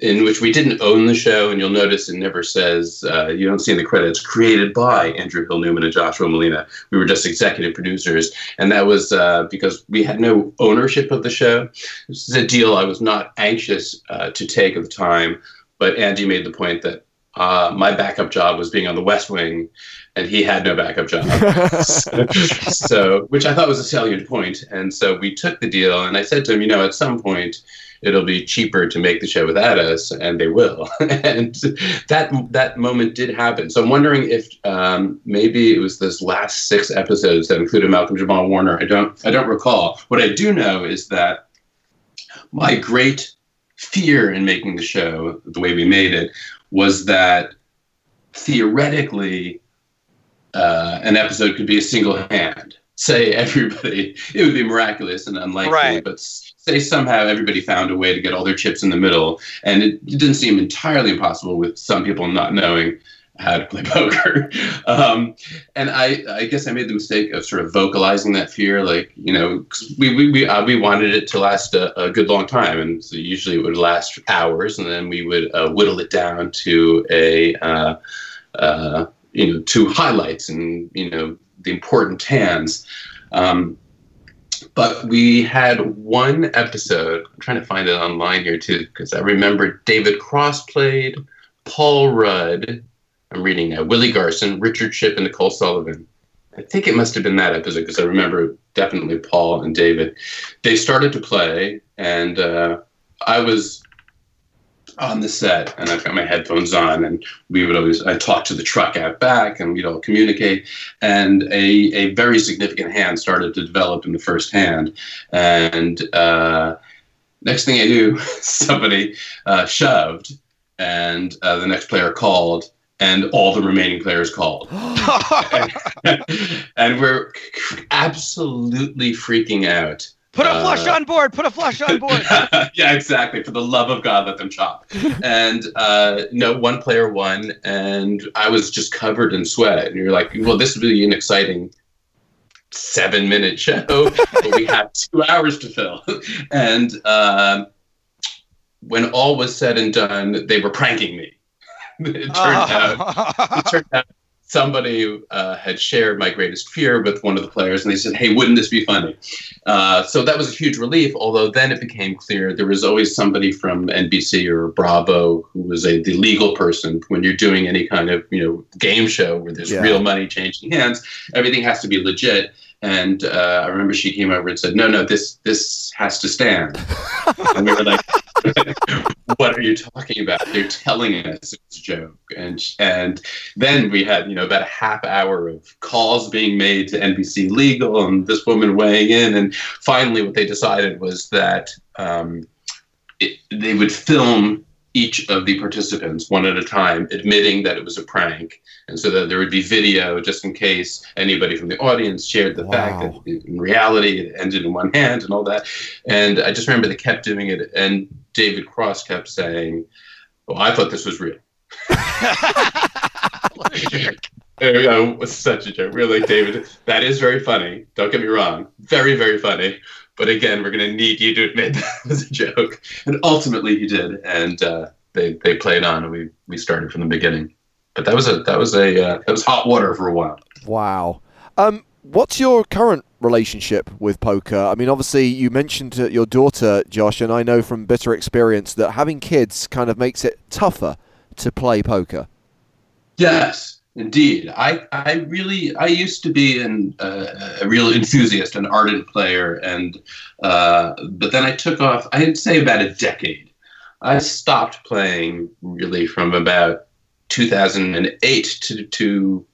in which we didn't own the show, and you'll notice it never says, you don't see in the credits, created by Andrew Hill Newman and Joshua Malina. We were just executive producers, and that was because we had no ownership of the show. This is a deal I was not anxious to take at the time, but Andy made the point that my backup job was being on the West Wing, and he had no backup job. so, which I thought was a salient point. And so we took the deal, and I said to him, at some point, it'll be cheaper to make the show without us, and they will. And that moment did happen. So I'm wondering if maybe it was those last six episodes that included Malcolm Jamal Warner. I don't recall. What I do know is that my great fear in making the show the way we made it was that theoretically an episode could be a single hand. Say everybody, it would be miraculous and unlikely, right. But say somehow everybody found a way to get all their chips in the middle, and it didn't seem entirely impossible with some people not knowing how to play poker. And I guess I made the mistake of sort of vocalizing that fear, like, cause we wanted it to last a good long time. And so usually it would last hours, and then we would whittle it down to two highlights and, the important hands. But we had one episode, I'm trying to find it online here too, because I remember David Cross played, Paul Rudd, I'm reading now, Willie Garson, Richard Shipp, and Nicole Sullivan. I think it must have been that episode, because I remember definitely Paul and David. They started to play, and I was on the set, and I've got my headphones on, and I talked to the truck out back, and we'd all communicate, and a very significant hand started to develop in the first hand, and next thing I knew, somebody shoved, and the next player called, and all the remaining players called. And we're absolutely freaking out. Put a flush on board! Put a flush on board! Yeah, exactly. For the love of God, let them chop. And one player won, and I was just covered in sweat. And you're like, well, this would be an exciting 7-minute show, but we have 2 hours to fill. And when all was said and done, they were pranking me. It turned out somebody had shared my greatest fear with one of the players, and they said, hey, wouldn't this be funny? So that was a huge relief, although then it became clear there was always somebody from NBC or Bravo who was the legal person. When you're doing any kind of game show where there's real money changing hands, everything has to be legit. And I remember she came over and said, no, this has to stand. And we were like, what are you talking about? They're telling us it's a joke. And then we had, about a half hour of calls being made to NBC Legal and this woman weighing in. And finally what they decided was that they would film each of the participants one at a time, admitting that it was a prank, and so that there would be video just in case anybody from the audience shared the fact that in reality it ended in one hand and all that. And I just remember they kept doing it, and David Cross kept saying, well, I thought this was real. What a jerk. Was such a joke. We were like, David, that is very funny. Don't get me wrong. Very, very funny. But again, we're going to need you to admit that was a joke. And ultimately he did. And they played on, and we started from the beginning. But that was hot water for a while. Wow. What's your current relationship with poker? I mean, obviously you mentioned your daughter, Josh, and I know from bitter experience that having kids kind of makes it tougher to play poker. Yes. Indeed. I used to be a real enthusiast, an ardent player, but then I took off, I'd say about a decade. I stopped playing really from about 2008 to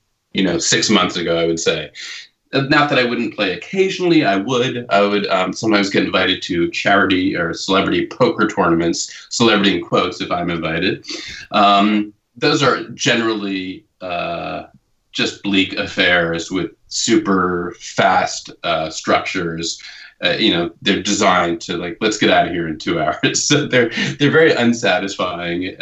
6 months ago, I would say. Not that I wouldn't play occasionally, I would sometimes get invited to charity or celebrity poker tournaments, celebrity in quotes if I'm invited. Those are generally just bleak affairs with super fast structures. They're designed to let's get out of here in 2 hours. So they're very unsatisfying.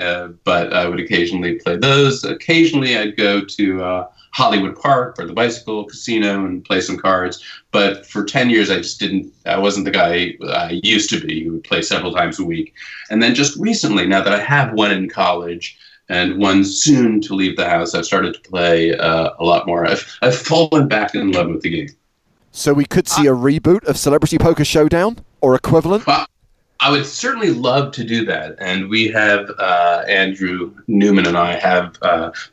But I would occasionally play those. Occasionally, I'd go to Hollywood Park or the Bicycle Casino and play some cards. But for 10 years, I wasn't the guy I used to be who would play several times a week. And then just recently, now that I have one in college and one soon to leave the house, I've started to play a lot more. I've fallen back in love with the game. So we could see a reboot of Celebrity Poker Showdown or equivalent? I would certainly love to do that. And we have, Andrew Newman and I have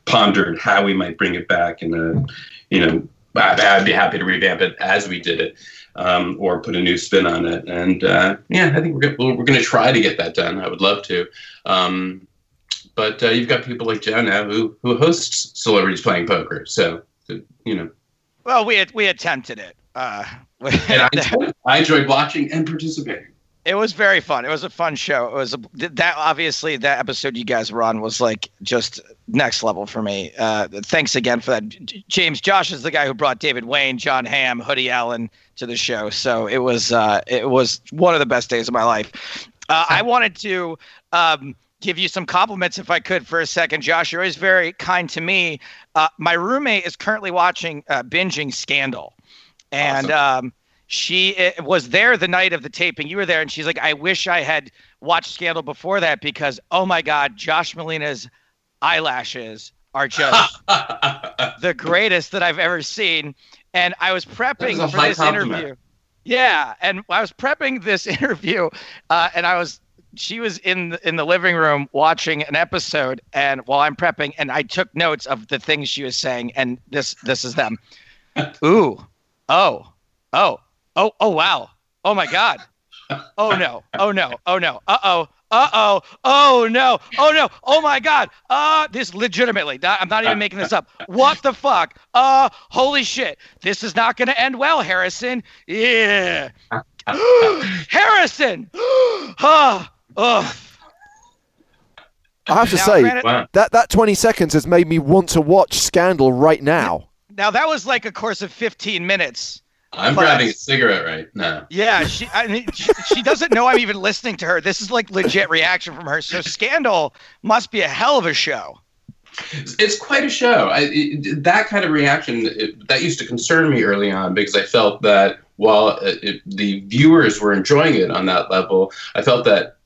pondered how we might bring it back. And, I'd be happy to revamp it as we did it, or put a new spin on it. And, I think we're going to try to get that done. I would love to. But you've got people like Joe now who hosts celebrities playing poker. So. Well, we attempted it. And I enjoyed watching and participating. It was very fun. It was a fun show. It was that episode you guys were on was just next level for me. Thanks again for that, James. Josh is the guy who brought David Wayne, John Hamm, Hoodie Allen to the show. So it was one of the best days of my life. I wanted to give you some compliments if I could for a second, Josh. You're always very kind to me. My roommate is currently watching, binging Scandal. And awesome. She was there the night of the taping. You were there, and she's like, I wish I had watched Scandal before that because, oh my God, Josh Malina's eyelashes are just the greatest that I've ever seen. And I was prepping for this interview. Yeah, and I was prepping this interview, and she was in the living room watching an episode, and while I'm prepping, and I took notes of the things she was saying, and this is them. Ooh, oh, wow, oh my God, oh no, uh-oh, oh no, oh my God, this legitimately, I'm not even making this up. What the fuck? Holy shit, this is not going to end well, Harrison. Yeah. Harrison. I have to say, that 20 seconds has made me want to watch Scandal right now. Now, that was like a course of 15 minutes. I'm grabbing a cigarette right now. Yeah, she doesn't know I'm even listening to her. This is legit reaction from her. So Scandal must be a hell of a show. It's quite a show. That kind of reaction, that used to concern me early on because I felt that while the viewers were enjoying it on that level, I felt that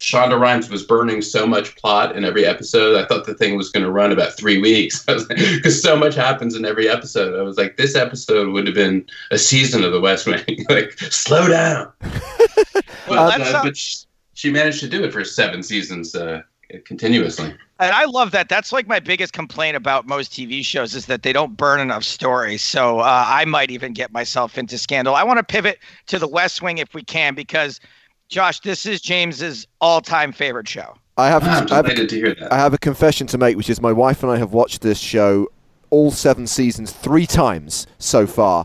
Shonda Rhimes was burning so much plot in every episode. I thought the thing was going to run about 3 weeks because so much happens in every episode. I was like, this episode would have been a season of the West Wing. Slow down. But she managed to do it for 7 seasons continuously. And I love that. That's my biggest complaint about most TV shows is that they don't burn enough stories. So I might even get myself into Scandal. I want to pivot to the West Wing if we can, because Josh, this is James's all-time favorite show. I have a confession to make, which is my wife and I have watched this show all 7 seasons 3 times so far.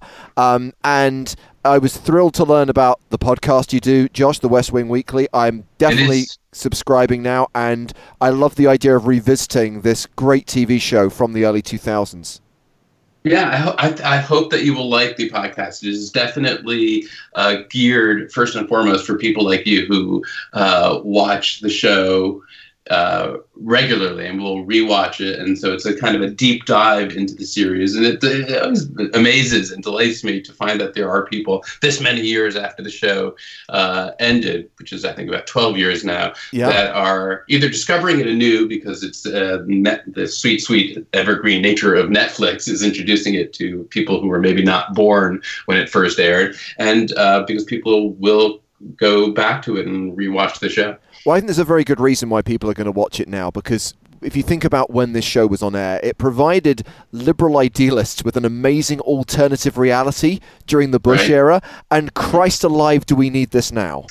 I was thrilled to learn about the podcast you do, Josh, the West Wing Weekly. I'm definitely subscribing now, and I love the idea of revisiting this great TV show from the early 2000s. Yeah, I hope that you will like the podcast. It is definitely geared, first and foremost, for people like you who watch the show regularly and will rewatch it. And so it's a kind of a deep dive into the series. And it always amazes and delights me to find that there are people this many years after the show ended, which is I think about 12 years now, that are either discovering it anew because it's the sweet, sweet evergreen nature of Netflix is introducing it to people who were maybe not born when it first aired. And because people will go back to it and rewatch the show. Well, I think there's a very good reason why people are going to watch it now, because if you think about when this show was on air, it provided liberal idealists with an amazing alternative reality during the Bush era, and Christ alive, do we need this now?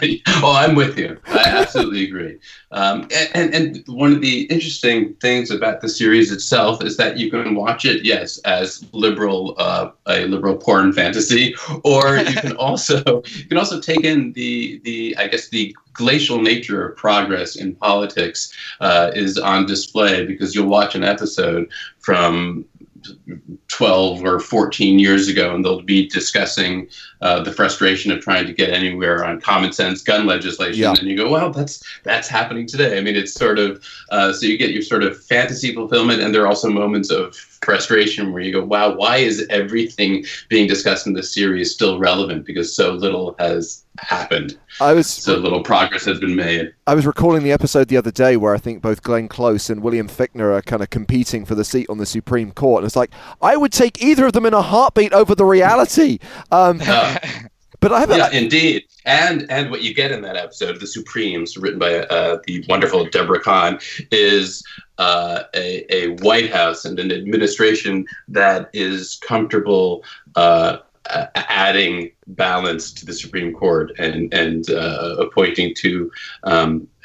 Well, I'm with you. I absolutely agree. And one of the interesting things about the series itself is that you can watch it, yes, as liberal, a liberal porn fantasy, or you can also take in the glacial nature of progress in politics is on display, because you'll watch an episode from 12 or 14 years ago and they'll be discussing the frustration of trying to get anywhere on common sense gun legislation. Yeah. And you go, well, that's happening today. I mean, it's sort of, so you get your sort of fantasy fulfillment, and there are also moments of frustration where you go, wow, why is everything being discussed in this series still relevant? Because so little has happened. So little progress has been made. I was recalling the episode the other day where I think both Glenn Close and William Fichtner are kind of competing for the seat on the Supreme Court. And it's like, I would take either of them in a heartbeat over the reality. But I have indeed. And what you get in that episode, The Supremes, written by the wonderful Deborah Kahn, is a White House and an administration that is comfortable adding balance to the Supreme Court and appointing to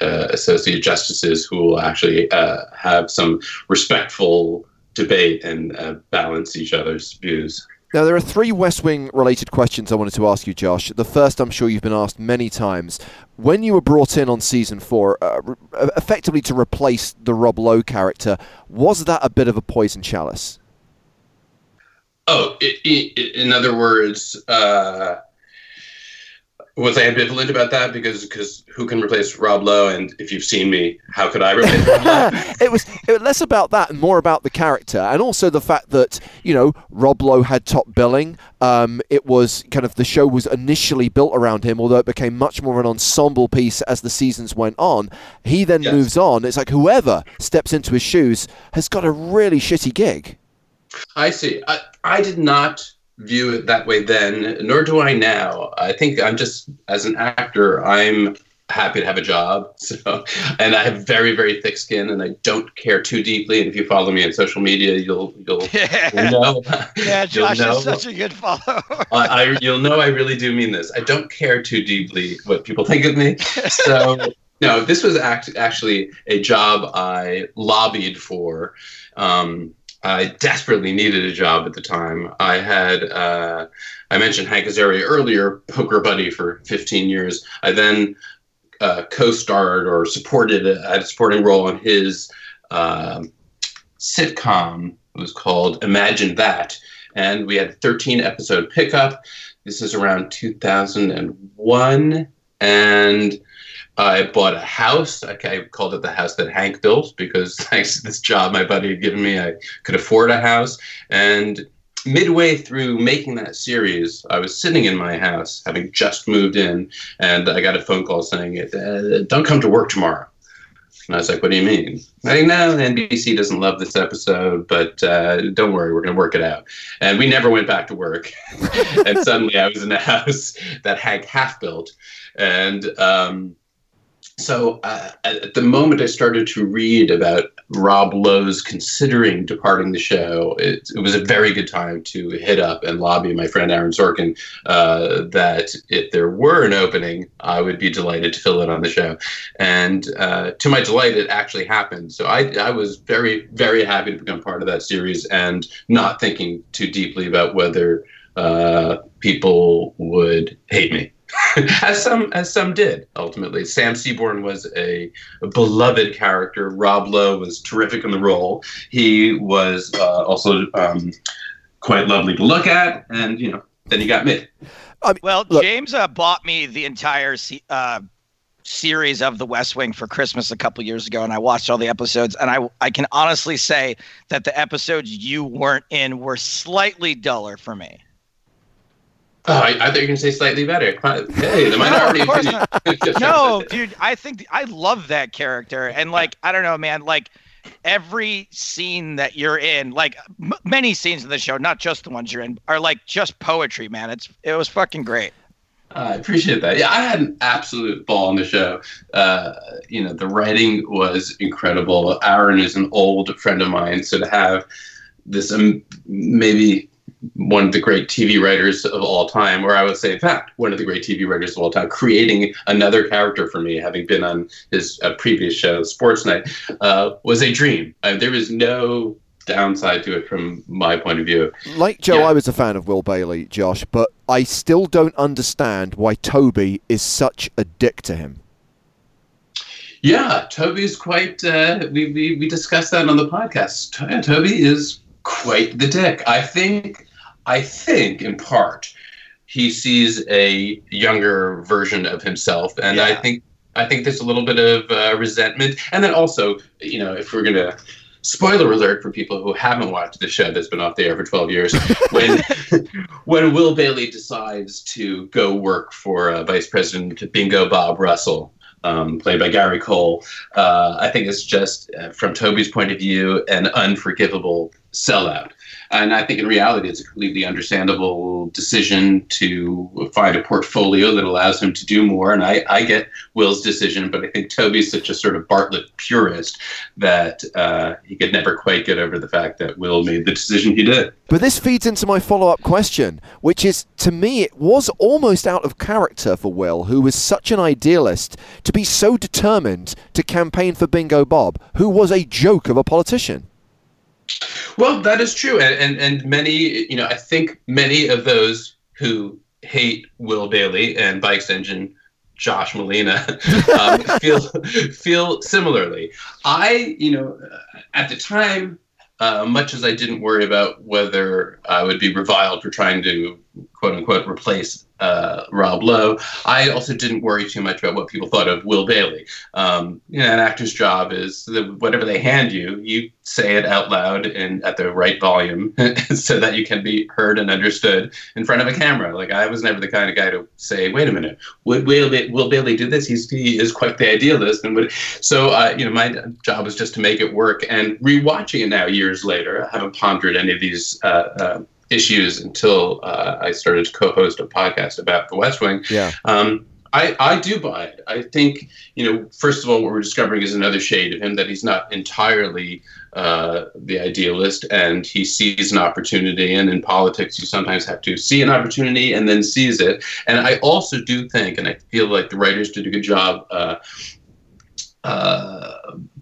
associate justices who will actually have some respectful debate and balance each other's views. Now, there are three West Wing related questions I wanted to ask you, Josh. The first, I'm sure you've been asked many times. When you were brought in on season 4, effectively to replace the Rob Lowe character, was that a bit of a poison chalice? Oh, in other words, was I ambivalent about that? Because who can replace Rob Lowe? And if you've seen me, how could I replace Rob Lowe? It was less about that and more about the character, and also the fact that, you know, Rob Lowe had top billing. It was kind of, the show was initially built around him, although it became much more an ensemble piece as the seasons went on. He then moves on. It's like whoever steps into his shoes has got a really shitty gig. I see. I did not view it that way then, nor do I now. I think I'm just, as an actor, I'm happy to have a job. So, and I have very, very thick skin, and I don't care too deeply. And if you follow me on social media, you'll know. Yeah, Josh is such a good follow. You'll know I really do mean this. I don't care too deeply what people think of me. So, no, this was actually a job I lobbied for. I desperately needed a job at the time. I had, I mentioned Hank Azaria earlier, poker buddy for 15 years. I then co-starred or supported, had a supporting role in his sitcom. It was called Imagine That. And we had a 13-episode pickup. This is around 2001. And I bought a house. I called it the house that Hank built, because thanks to this job my buddy had given me, I could afford a house. And midway through making that series, I was sitting in my house, having just moved in, and I got a phone call saying, don't come to work tomorrow. And I was like, what do you mean? I think, no, NBC doesn't love this episode, but don't worry, we're going to work it out. And we never went back to work. And suddenly I was in a house that Hank half built. And So at the moment I started to read about Rob Lowe's considering departing the show, it was a very good time to hit up and lobby my friend Aaron Sorkin that if there were an opening, I would be delighted to fill it on the show. And to my delight, it actually happened. So I was very, very happy to become part of that series, and not thinking too deeply about whether people would hate me, as some did. Ultimately, Sam Seaborn was a beloved character. Rob Lowe was terrific in the role. He was also quite lovely to look at, and then you got me. Well, James bought me the entire series of The West Wing for Christmas a couple years ago, and I watched all the episodes, and I can honestly say that the episodes you weren't in were slightly duller for me. Oh, I thought you were going to say slightly better. Hey, the minority. No, dude, I think I love that character, and I don't know, man, every scene that you're in, many scenes in the show, not just the ones you're in, are just poetry, man. It was fucking great. I appreciate that. Yeah, I had an absolute ball on the show. The writing was incredible. Aaron is an old friend of mine, so to have this maybe one of the great TV writers of all time, or I would say, in fact, one of the great TV writers of all time, creating another character for me, having been on his previous show, Sports Night, was a dream. There was no downside to it from my point of view. Like Joe, yeah. I was a fan of Will Bailey, Josh, but I still don't understand why Toby is such a dick to him. Yeah, Toby's quite... we discussed that on the podcast. Toby is quite the dick. I think in part, he sees a younger version of himself, and yeah. I think there's a little bit of resentment, and then also, if we're gonna... Spoiler alert for people who haven't watched the show that's been off the air for 12 years. When Will Bailey decides to go work for Vice President Bingo Bob Russell, played by Gary Cole, I think it's just, from Toby's point of view, an unforgivable sellout. And I think in reality, it's a completely understandable decision to find a portfolio that allows him to do more. And I get Will's decision, but I think Toby's such a sort of Bartlett purist that he could never quite get over the fact that Will made the decision he did. But this feeds into my follow-up question, which is, to me, it was almost out of character for Will, who was such an idealist, to be so determined to campaign for Bingo Bob, who was a joke of a politician. Well, that is true, and many, I think many of those who hate Will Bailey and, by extension, Josh Malina, feel similarly. I, at the time, much as I didn't worry about whether I would be reviled for trying to, quote unquote, replace Rob Lowe, I also didn't worry too much about what people thought of Will Bailey. An actor's job is that whatever they hand you, you say it out loud and at the right volume so that you can be heard and understood in front of a camera. I was never the kind of guy to say, wait a minute, would Will Bailey do this? He is quite the idealist. And my job was just to make it work. And rewatching it now, years later, I haven't pondered any of these issues until I started to co-host a podcast about The West Wing. Yeah. I do buy it. I think, first of all, what we're discovering is another shade of him, that he's not entirely the idealist, and he sees an opportunity. And in politics, you sometimes have to see an opportunity and then seize it. And I also do think, and I feel like the writers did a good job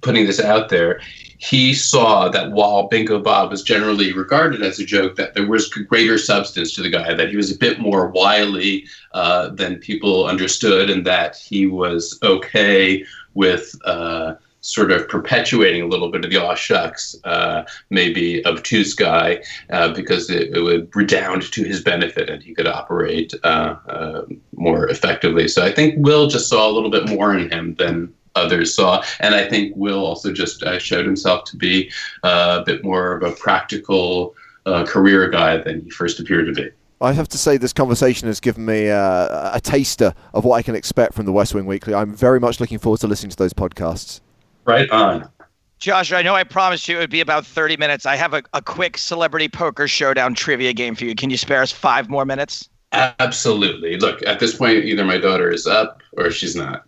putting this out there, he saw that while Bingo Bob was generally regarded as a joke, that there was greater substance to the guy, that he was a bit more wily than people understood, and that he was okay with sort of perpetuating a little bit of the aw shucks, maybe obtuse guy, because it would redound to his benefit and he could operate more effectively. So I think Will just saw a little bit more in him than others saw, and I think Will also just showed himself to be a bit more of a practical career guy than he first appeared to be. I have to say, this conversation has given me a taster of what I can expect from the West Wing Weekly. I'm very much looking forward to listening to those podcasts. Right on. Josh, I know I promised you it would be about 30 minutes. I have a quick Celebrity Poker Showdown trivia game for you. Can you spare us 5 more minutes? Absolutely. Look, at this point, either my daughter is up or she's not.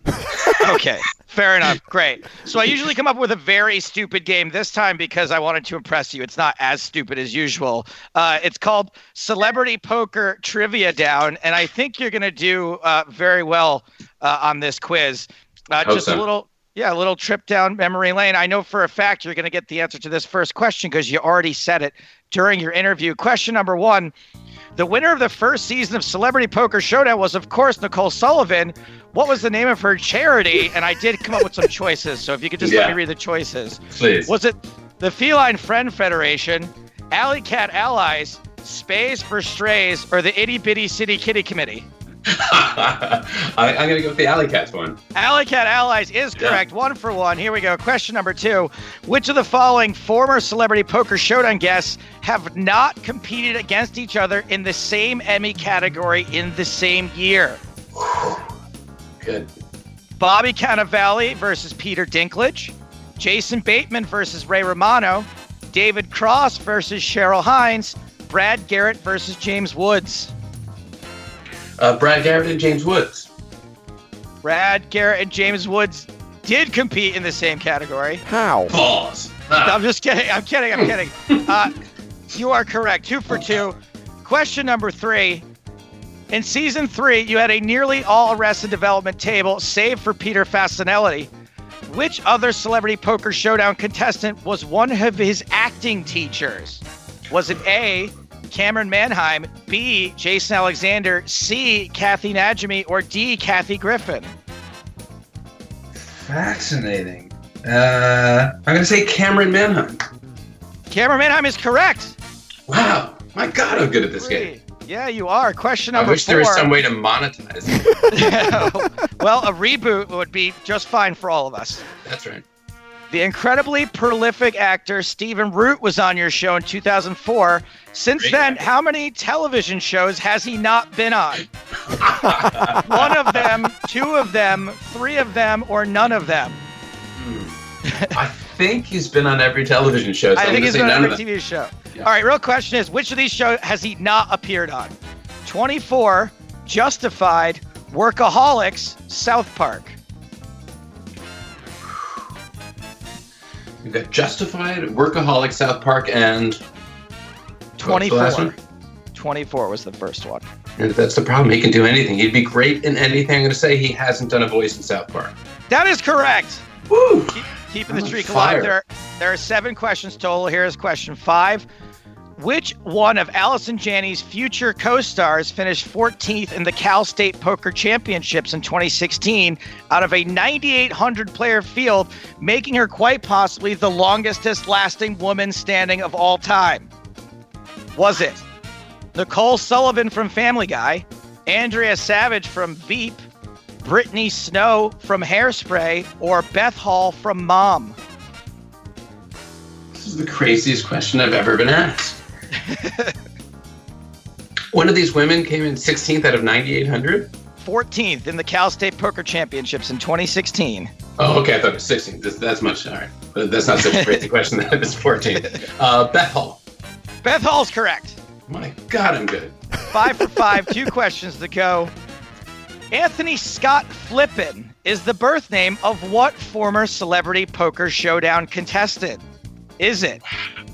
Okay, fair enough. Great. So I usually come up with a very stupid game. This time, because I wanted to impress you, it's not as stupid as usual. It's called Celebrity Poker Trivia Down, and I think you're going to do very well on this quiz. A little trip down memory lane. I know for a fact you're going to get the answer to this first question because you already said it during your interview. Question number 1. The winner of the first season of Celebrity Poker Showdown was, of course, Nicole Sullivan. What was the name of her charity? And I did come up with some choices, so if you could just let me read the choices. Please. Was it the Feline Friend Federation, Alley Cat Allies, Spays for Strays, or the Itty Bitty City Kitty Committee? I'm going to go with the Alley Cats one. Alley Cat Allies is correct. Yeah. 1 for 1. Here we go. Question number 2. Which of the following former Celebrity Poker Showdown guests have not competed against each other in the same Emmy category in the same year? Good. Bobby Cannavale versus Peter Dinklage. Jason Bateman versus Ray Romano. David Cross versus Cheryl Hines. Brad Garrett versus James Woods. Brad Garrett and James Woods. Brad Garrett and James Woods did compete in the same category. How? Balls. I'm just kidding. I'm kidding. You are correct. 2 for 2. Question number 3. In season 3, you had a nearly all Arrested Development table, save for Peter Facinelli. Which other Celebrity Poker Showdown contestant was one of his acting teachers? Was it A, Camryn Manheim, B, Jason Alexander, C, Kathy Najimy, or D, Kathy Griffin? Fascinating. I'm going to say Camryn Manheim. Camryn Manheim is correct. Wow. My God, I'm good at this game. Yeah, you are. Question number 4. I wish there was some way to monetize it. Well, a reboot would be just fine for all of us. That's right. The incredibly prolific actor Stephen Root was on your show in 2004. Since then, how many television shows has he not been on? 1 of them, 2 of them, 3 of them, or none of them? I think he's been on every television show. So I think he's been on every TV show. Yeah. All right, real question is, which of these shows has he not appeared on? 24, Justified, Workaholics, South Park. We've got Justified, Workaholics, South Park, and 24. What was the last one? 24 was the first one. And that's the problem. He can do anything. He'd be great in anything. I'm going to say he hasn't done a voice in South Park. That is correct. Woo! Keeping the streak alive. There are 7 questions total. Here is question 5. Which one of Allison Janney's future co-stars finished 14th in the Cal State Poker Championships in 2016 out of a 9,800-player field, making her quite possibly the longest-lasting woman standing of all time? Was it Nicole Sullivan from Family Guy, Andrea Savage from Veep, Brittany Snow from Hairspray, or Beth Hall from Mom? This is the craziest question I've ever been asked. One of these women came in 16th out of 9,800? 14th in the Cal State Poker Championships in 2016. Oh, okay. I thought it was 16th. That's much. All right. But that's not such a crazy question. That was 14th. Beth Hall. Beth Hall's correct. My God, I'm good. 5 for 5. 2 questions to go. Anthony Scott Flippin is the birth name of what former Celebrity Poker Showdown contestant? Is it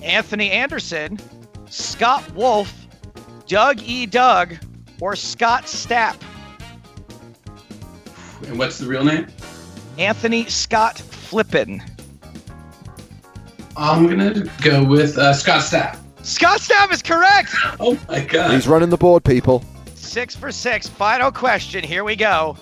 Anthony Anderson, Scott Wolf, Doug E. Doug, or Scott Stapp? And what's the real name? Anthony Scott Flippin. I'm going to go with Scott Stapp. Scott Stapp is correct! Oh, my God. He's running the board, people. 6 for 6. Final question. Here we go.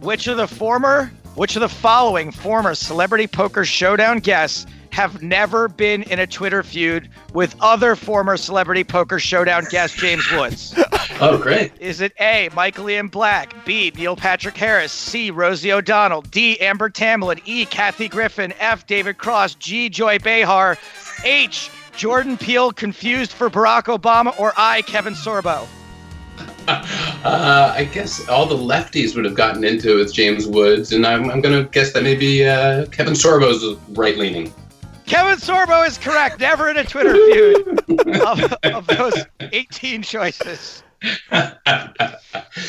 Which of the following former Celebrity Poker Showdown guests have never been in a Twitter feud with other former Celebrity Poker Showdown guest James Woods? Oh, great. Is it A, Michael Ian Black, B, Neil Patrick Harris, C, Rosie O'Donnell, D, Amber Tamblyn, E, Kathy Griffin, F, David Cross, G, Joy Behar, H, Jordan Peele confused for Barack Obama, or I, Kevin Sorbo? I guess all the lefties would have gotten into it with James Woods, and I'm going to guess that maybe Kevin Sorbo's right-leaning. Kevin Sorbo is correct. Never in a Twitter feud of those 18 choices.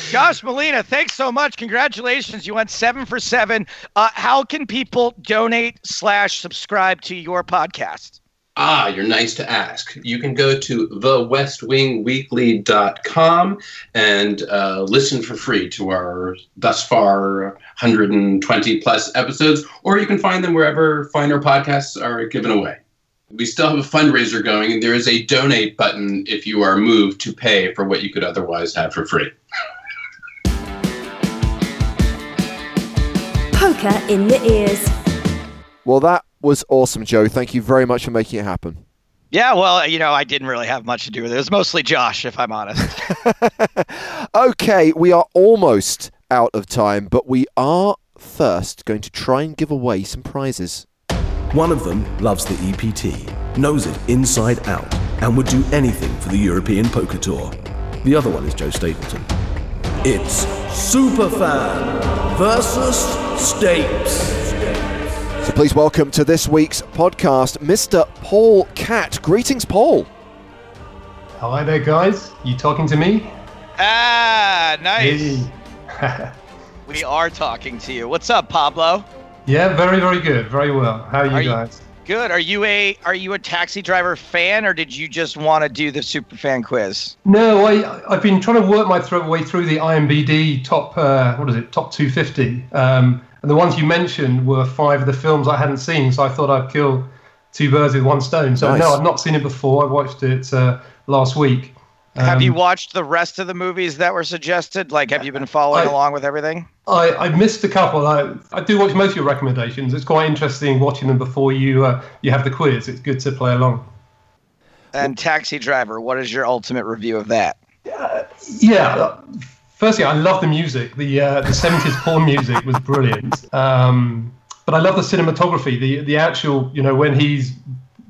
Josh Malina, thanks so much. Congratulations. You went 7 for 7. How can people donate/subscribe to your podcast? Ah, you're nice to ask. You can go to thewestwingweekly.com and listen for free to our thus far 120+ episodes, or you can find them wherever finer podcasts are given away. We still have a fundraiser going, and there is a donate button if you are moved to pay for what you could otherwise have for free. Poker in the ears. Well, that was awesome, Joe. Thank you very much for making it happen. Yeah, well, you know, I didn't really have much to do with it. It was mostly Josh, if I'm honest. Okay, we are almost out of time, but we are first going to try and give away some prizes. One of them loves the EPT, knows it inside out, and would do anything for the European Poker Tour. The other one is Joe Stapleton. It's Superfan versus Stapes. So please welcome to this week's podcast, Mr. Paul Catt. Greetings, Paul. Hello there, guys. You talking to me? Ah, nice. Hey. We are talking to you. What's up, Pablo? Yeah, very, very good. Very well. How are you guys? Good. Are you a Taxi Driver fan, or did you just want to do the super fan quiz? No, I've been trying to work my way through the IMDb top 250. And the ones you mentioned were 5 of the films I hadn't seen, so I thought I'd kill 2 birds with one stone. So No, I've not seen it before. I watched it last week. Have you watched the rest of the movies that were suggested? Like, have you been following along with everything? I missed a couple. I do watch most of your recommendations. It's quite interesting watching them before you have the quiz. It's good to play along. And Taxi Driver, what is your ultimate review of that? Firstly, I love the music. The 70s porn music was brilliant. But I love the cinematography, the actual, you know, when he's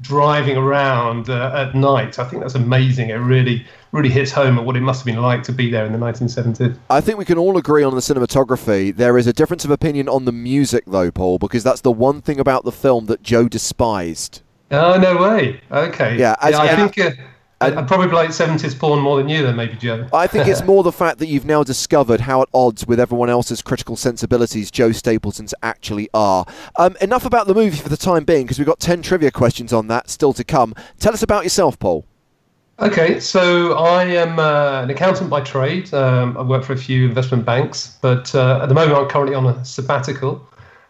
driving around at night. I think that's amazing. It really, really hits home at what it must have been like to be there in the 1970s. I think we can all agree on the cinematography. There is a difference of opinion on the music, though, Paul, because that's the one thing about the film that Joe despised. Oh, no way. Okay. Yeah, I probably like 70s porn more than you then, maybe, Joe. I think it's more the fact that you've now discovered how at odds with everyone else's critical sensibilities Joe Stapleton's actually are. Enough about the movie for the time being, because we've got 10 trivia questions on that still to come. Tell us about yourself, Paul. Okay, so I am an accountant by trade. I work for a few investment banks, but at the moment I'm currently on a sabbatical.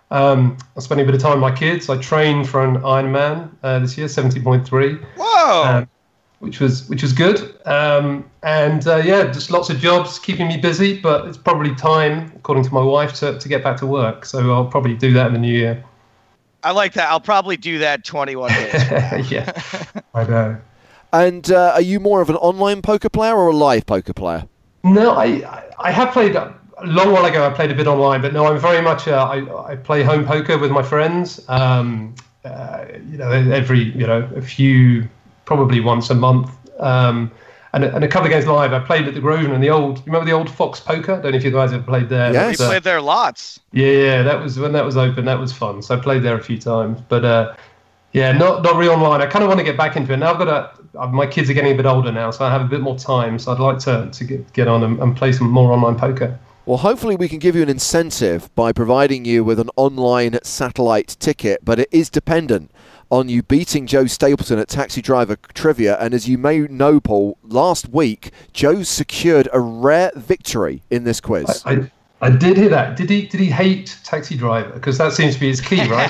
I'm spending a bit of time with my kids. I trained for an Ironman this year, 70.3. Whoa! Which was good, just lots of jobs keeping me busy, but it's probably time, according to my wife, to get back to work, so I'll probably do that in the new year. I like that. I'll probably do that 21 days. Yeah, I know. And are you more of an online poker player or a live poker player? No, I have played a long while ago. I played a bit online, but no, I'm very much I play home poker with my friends. Probably once a month, and a couple of games live. I played at the Grosvenor, and remember the old Fox Poker? I don't know if you guys ever played there. Yes, we played there lots. Yeah, that was when that was open. That was fun. So I played there a few times, but not real online. I kind of want to get back into it now. My kids are getting a bit older now, so I have a bit more time. So I'd like to get on and play some more online poker. Well, hopefully we can give you an incentive by providing you with an online satellite ticket, but it is dependent on you beating Joe Stapleton at Taxi Driver Trivia. And as you may know, Paul, last week, Joe secured a rare victory in this quiz. I did hear that. Did he hate Taxi Driver? Because that seems to be his key, right?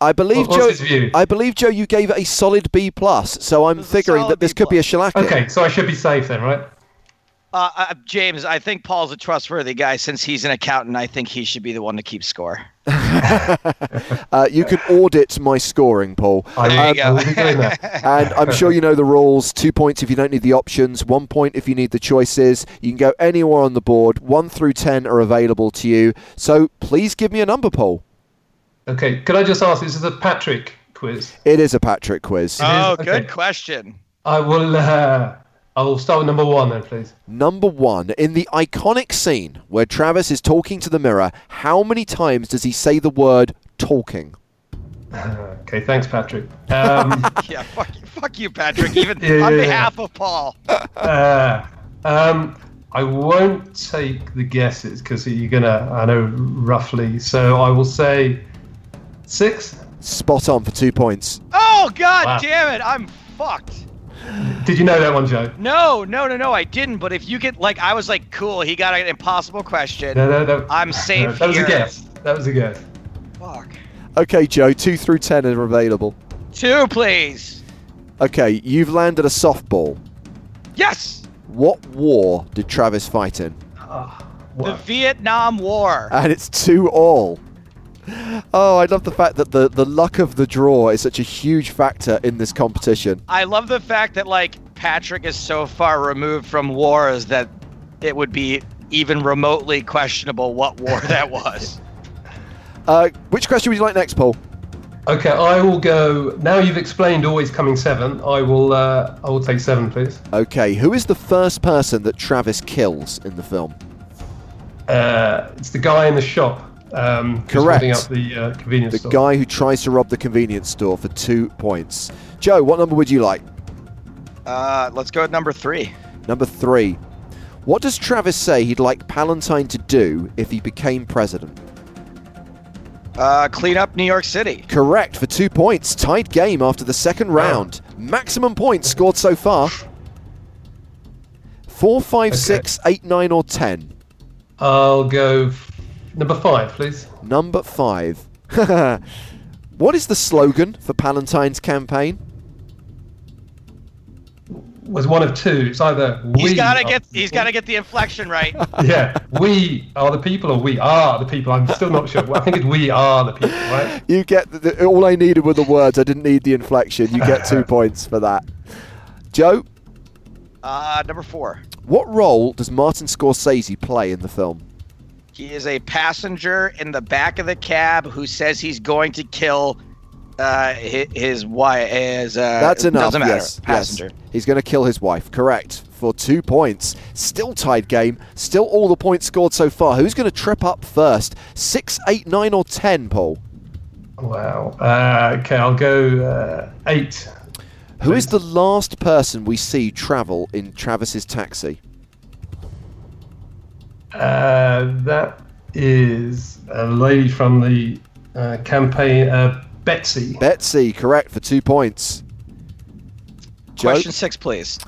I believe, Joe, you gave it a solid B+, so I'm figuring that this could be a shellacking. Okay, so I should be safe then, right? James, I think Paul's a trustworthy guy. Since he's an accountant, I think he should be the one to keep score. You can audit my scoring, Paul. There you go. And I'm sure you know the rules. 2 points if you don't need the options, 1 point if you need the choices. You can go anywhere on the board. 1 through 10 are available to you. So please give me a number, Paul. Okay. Could I just ask, this is a Patrick quiz? It is a Patrick quiz. Oh, okay. Good question. I will start with number 1 then, please. Number 1. In the iconic scene where Travis is talking to the mirror, how many times does he say the word talking? Okay, thanks, Patrick. Yeah, fuck you, Patrick, even on behalf of Paul. I won't take the guesses because you're going to, I know, roughly. So I will say 6. Spot on for 2 points. Oh, God damn it. I'm fucked. Did you know that one, Joe? No, I didn't. But if you get, like, I was like, cool, he got an impossible question. No. I'm safe here. That was a guess. Fuck. Okay, Joe, 2 through 10 are available. 2, please. Okay, you've landed a softball. Yes! What war did Travis fight in? The Vietnam War. And it's 2-2. Oh, I love the fact that the luck of the draw is such a huge factor in this competition. I love the fact that, like, Patrick is so far removed from wars that it would be even remotely questionable what war that was. Which question would you like next, Paul? Okay, I will go... Now you've explained always coming 7, I will take 7, please. Okay, who is the first person that Travis kills in the film? It's the guy in the shop. Correct. Up the convenience store. The guy who tries to rob the convenience store for 2 points. Joe, what number would you like? Let's go at number 3. Number 3. What does Travis say he'd like Palantine to do if he became president? Clean up New York City. Correct, for 2 points. Tied game after the second round. Maximum points scored so far. 4, 5, okay. 6, 8, 9, or 10. I'll go number 5, please. Number 5. What is the slogan for Palantine's campaign? Was one of two. It's either he's got to get the inflection right. Yeah, we are the people, or we are the people. I'm still not sure. I think it's we are the people, right? You get all I needed were the words. I didn't need the inflection. You get 2 points for that. Joe? Number 4. What role does Martin Scorsese play in the film? He is a passenger in the back of the cab who says he's going to kill. His wife is... That's enough, doesn't matter. Yes, passenger. Yes. He's going to kill his wife, correct, for 2 points. Still tied game, still all the points scored so far. Who's going to trip up first? 6, 8, 9, or 10, Paul? Wow. Okay, I'll go 8. Who is the last person we see travel in Travis's taxi? That is a lady from the campaign... Betsy, correct, for 2 points. Question 6, please.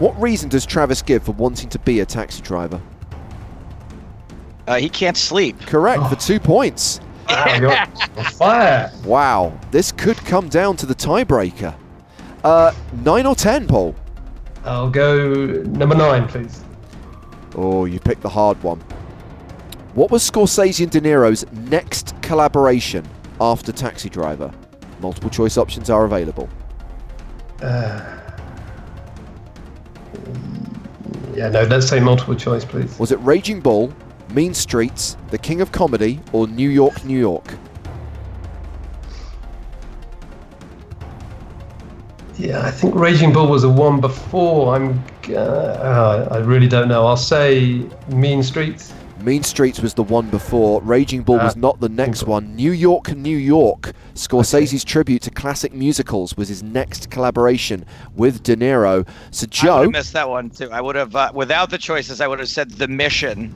What reason does Travis give for wanting to be a taxi driver? He can't sleep. Correct, for 2 points. Fire. Wow, this could come down to the tiebreaker. 9 or 10, Paul? I'll go number 9, please. Oh, you picked the hard one. What was Scorsese and De Niro's next collaboration? After Taxi Driver, multiple choice options are available. Let's say multiple choice, please. Was it Raging Bull, Mean Streets, The King of Comedy, or New York, New York? Yeah, I think Raging Bull was the one before. I really don't know. I'll say Mean Streets. Mean Streets was the one before. Raging Bull was not the next one. New York, New York. Scorsese's tribute to classic musicals was his next collaboration with De Niro. So Joe, I would have missed that one too. I would have, without the choices, I would have said The Mission.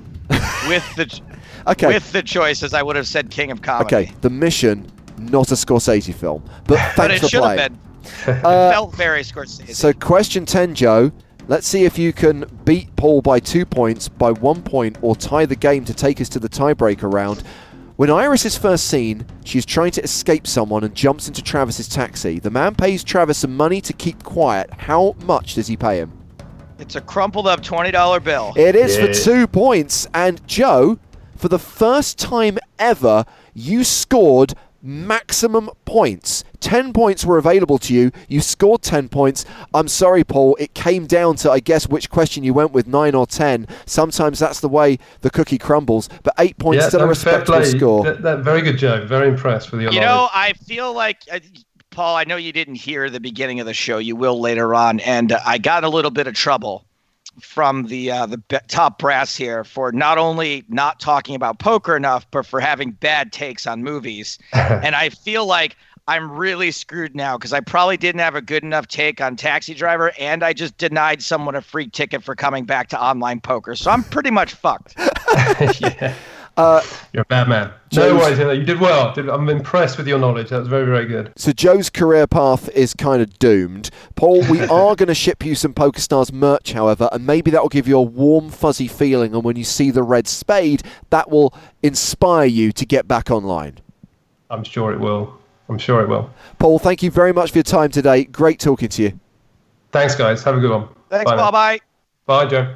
With the choices, I would have said King of Comedy. Okay, The Mission, not a Scorsese film, but thanks but it for should playing. Have been. It felt very Scorsese. So question 10, Joe. Let's see if you can beat Paul by 2 points, by 1 point, or tie the game to take us to the tiebreaker round. When Iris is first seen, she's trying to escape someone and jumps into Travis's taxi. The man pays Travis some money to keep quiet. How much does he pay him? It's a crumpled up $20 bill. It is for 2 points. And Joe, for the first time ever, you scored maximum points. 10 points were available to you. You scored 10 points. I'm sorry, Paul. It came down to, I guess, which question you went with, 9 or 10. Sometimes that's the way the cookie crumbles. But 8 points, still a respectable score. That very good joke. Very impressed with your. You know, I feel like, Paul, I know you didn't hear the beginning of the show. You will later on. And I got a little bit of trouble from the top brass here for not only not talking about poker enough, but for having bad takes on movies. And I feel like I'm really screwed now because I probably didn't have a good enough take on Taxi Driver, and I just denied someone a free ticket for coming back to online poker. So I'm pretty much fucked. Yeah. You're a bad man. No worries, you did well. I'm impressed with your knowledge. That was very, very good. So Joe's career path is kind of doomed. Paul, we are going to ship you some PokerStars merch, however, and maybe that will give you a warm, fuzzy feeling. And when you see the red spade, that will inspire you to get back online. I'm sure it will. I'm sure it will. Paul, thank you very much for your time today. Great talking to you. Thanks, guys. Have a good one. Thanks. Bye-bye. Bye, Joe.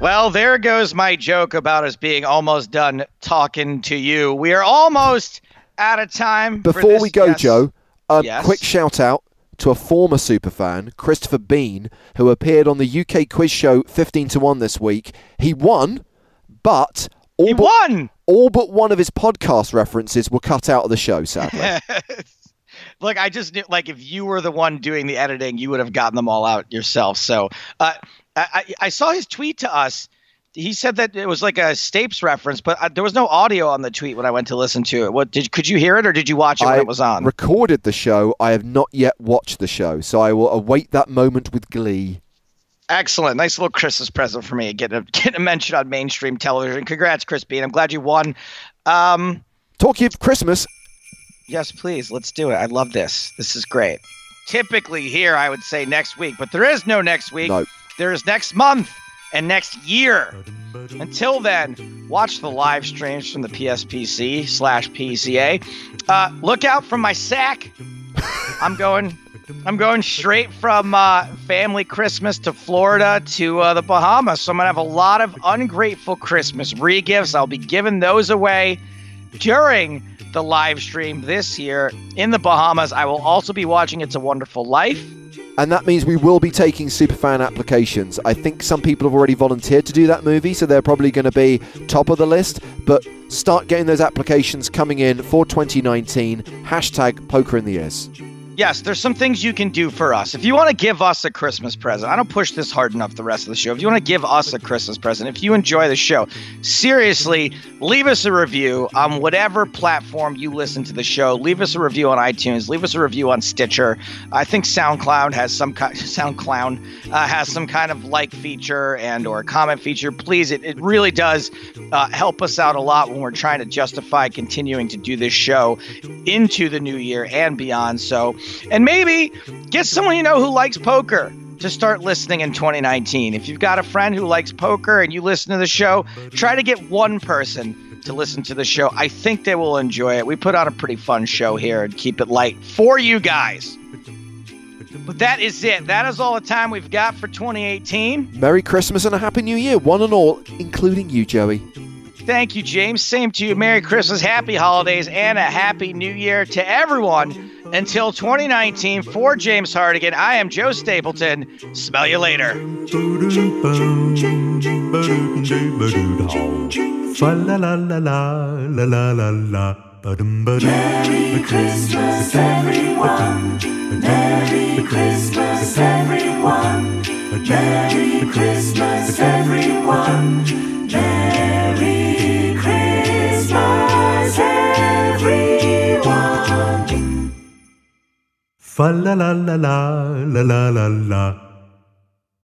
Well, there goes my joke about us being almost done talking to you. We are almost out of time. Before we go, yes. Joe, quick shout out to a former superfan, Christopher Bean, who appeared on the UK quiz show 15-1 this week. He won, but all but one of his podcast references were cut out of the show, sadly. Look, I just knew, like, if you were the one doing the editing, you would have gotten them all out yourself. So I saw his tweet to us. He said that it was like a Stapes reference, but there was no audio on the tweet when I went to listen to it. Could you hear it, or did you watch it when it was on? I recorded the show. I have not yet watched the show, so I will await that moment with glee. Excellent. Nice little Christmas present for me, getting a mention on mainstream television. Congrats, Chris Bean. I'm glad you won. Talking of Christmas. Yes, please. Let's do it. I love this. This is great. Typically here, I would say next week, but there is no next week. No. There is next month and next year. Until then, watch the live streams from the PSPC/PCA. Look out for my sack. I'm going straight from family Christmas to Florida to the Bahamas. So I'm going to have a lot of ungrateful Christmas regifts. I'll be giving those away during the live stream this year in the Bahamas. I will also be watching It's a Wonderful Life. And that means we will be taking superfan applications. I think some people have already volunteered to do that movie, so they're probably going to be top of the list. But start getting those applications coming in for 2019. #PokerInTheEars. Yes, there's some things you can do for us. If you want to give us a Christmas present, I don't push this hard enough the rest of the show. If you want to give us a Christmas present, if you enjoy the show, seriously, leave us a review on whatever platform you listen to the show. Leave us a review on iTunes. Leave us a review on Stitcher. I think SoundCloud has some kind of like feature or comment feature. Please, it really does help us out a lot when we're trying to justify continuing to do this show into the new year and beyond. So, and maybe get someone you know who likes poker to start listening in 2019. If you've got a friend who likes poker and you listen to the show, try to get one person to listen to the show. I think they will enjoy it. We put on a pretty fun show here and keep it light for you guys. But that is it. That is all the time we've got for 2018. Merry Christmas and a Happy New Year, one and all, including you, Joey. Thank you, James. Same to you. Merry Christmas, happy holidays, and a happy new year to everyone. Until 2019, for James Hardigan, I am Joe Stapleton. Smell you later. Merry Christmas, everyone. Merry Christmas, everyone. Merry Christmas, everyone. Merry Christmas, everyone. Fa la la la la la la la la.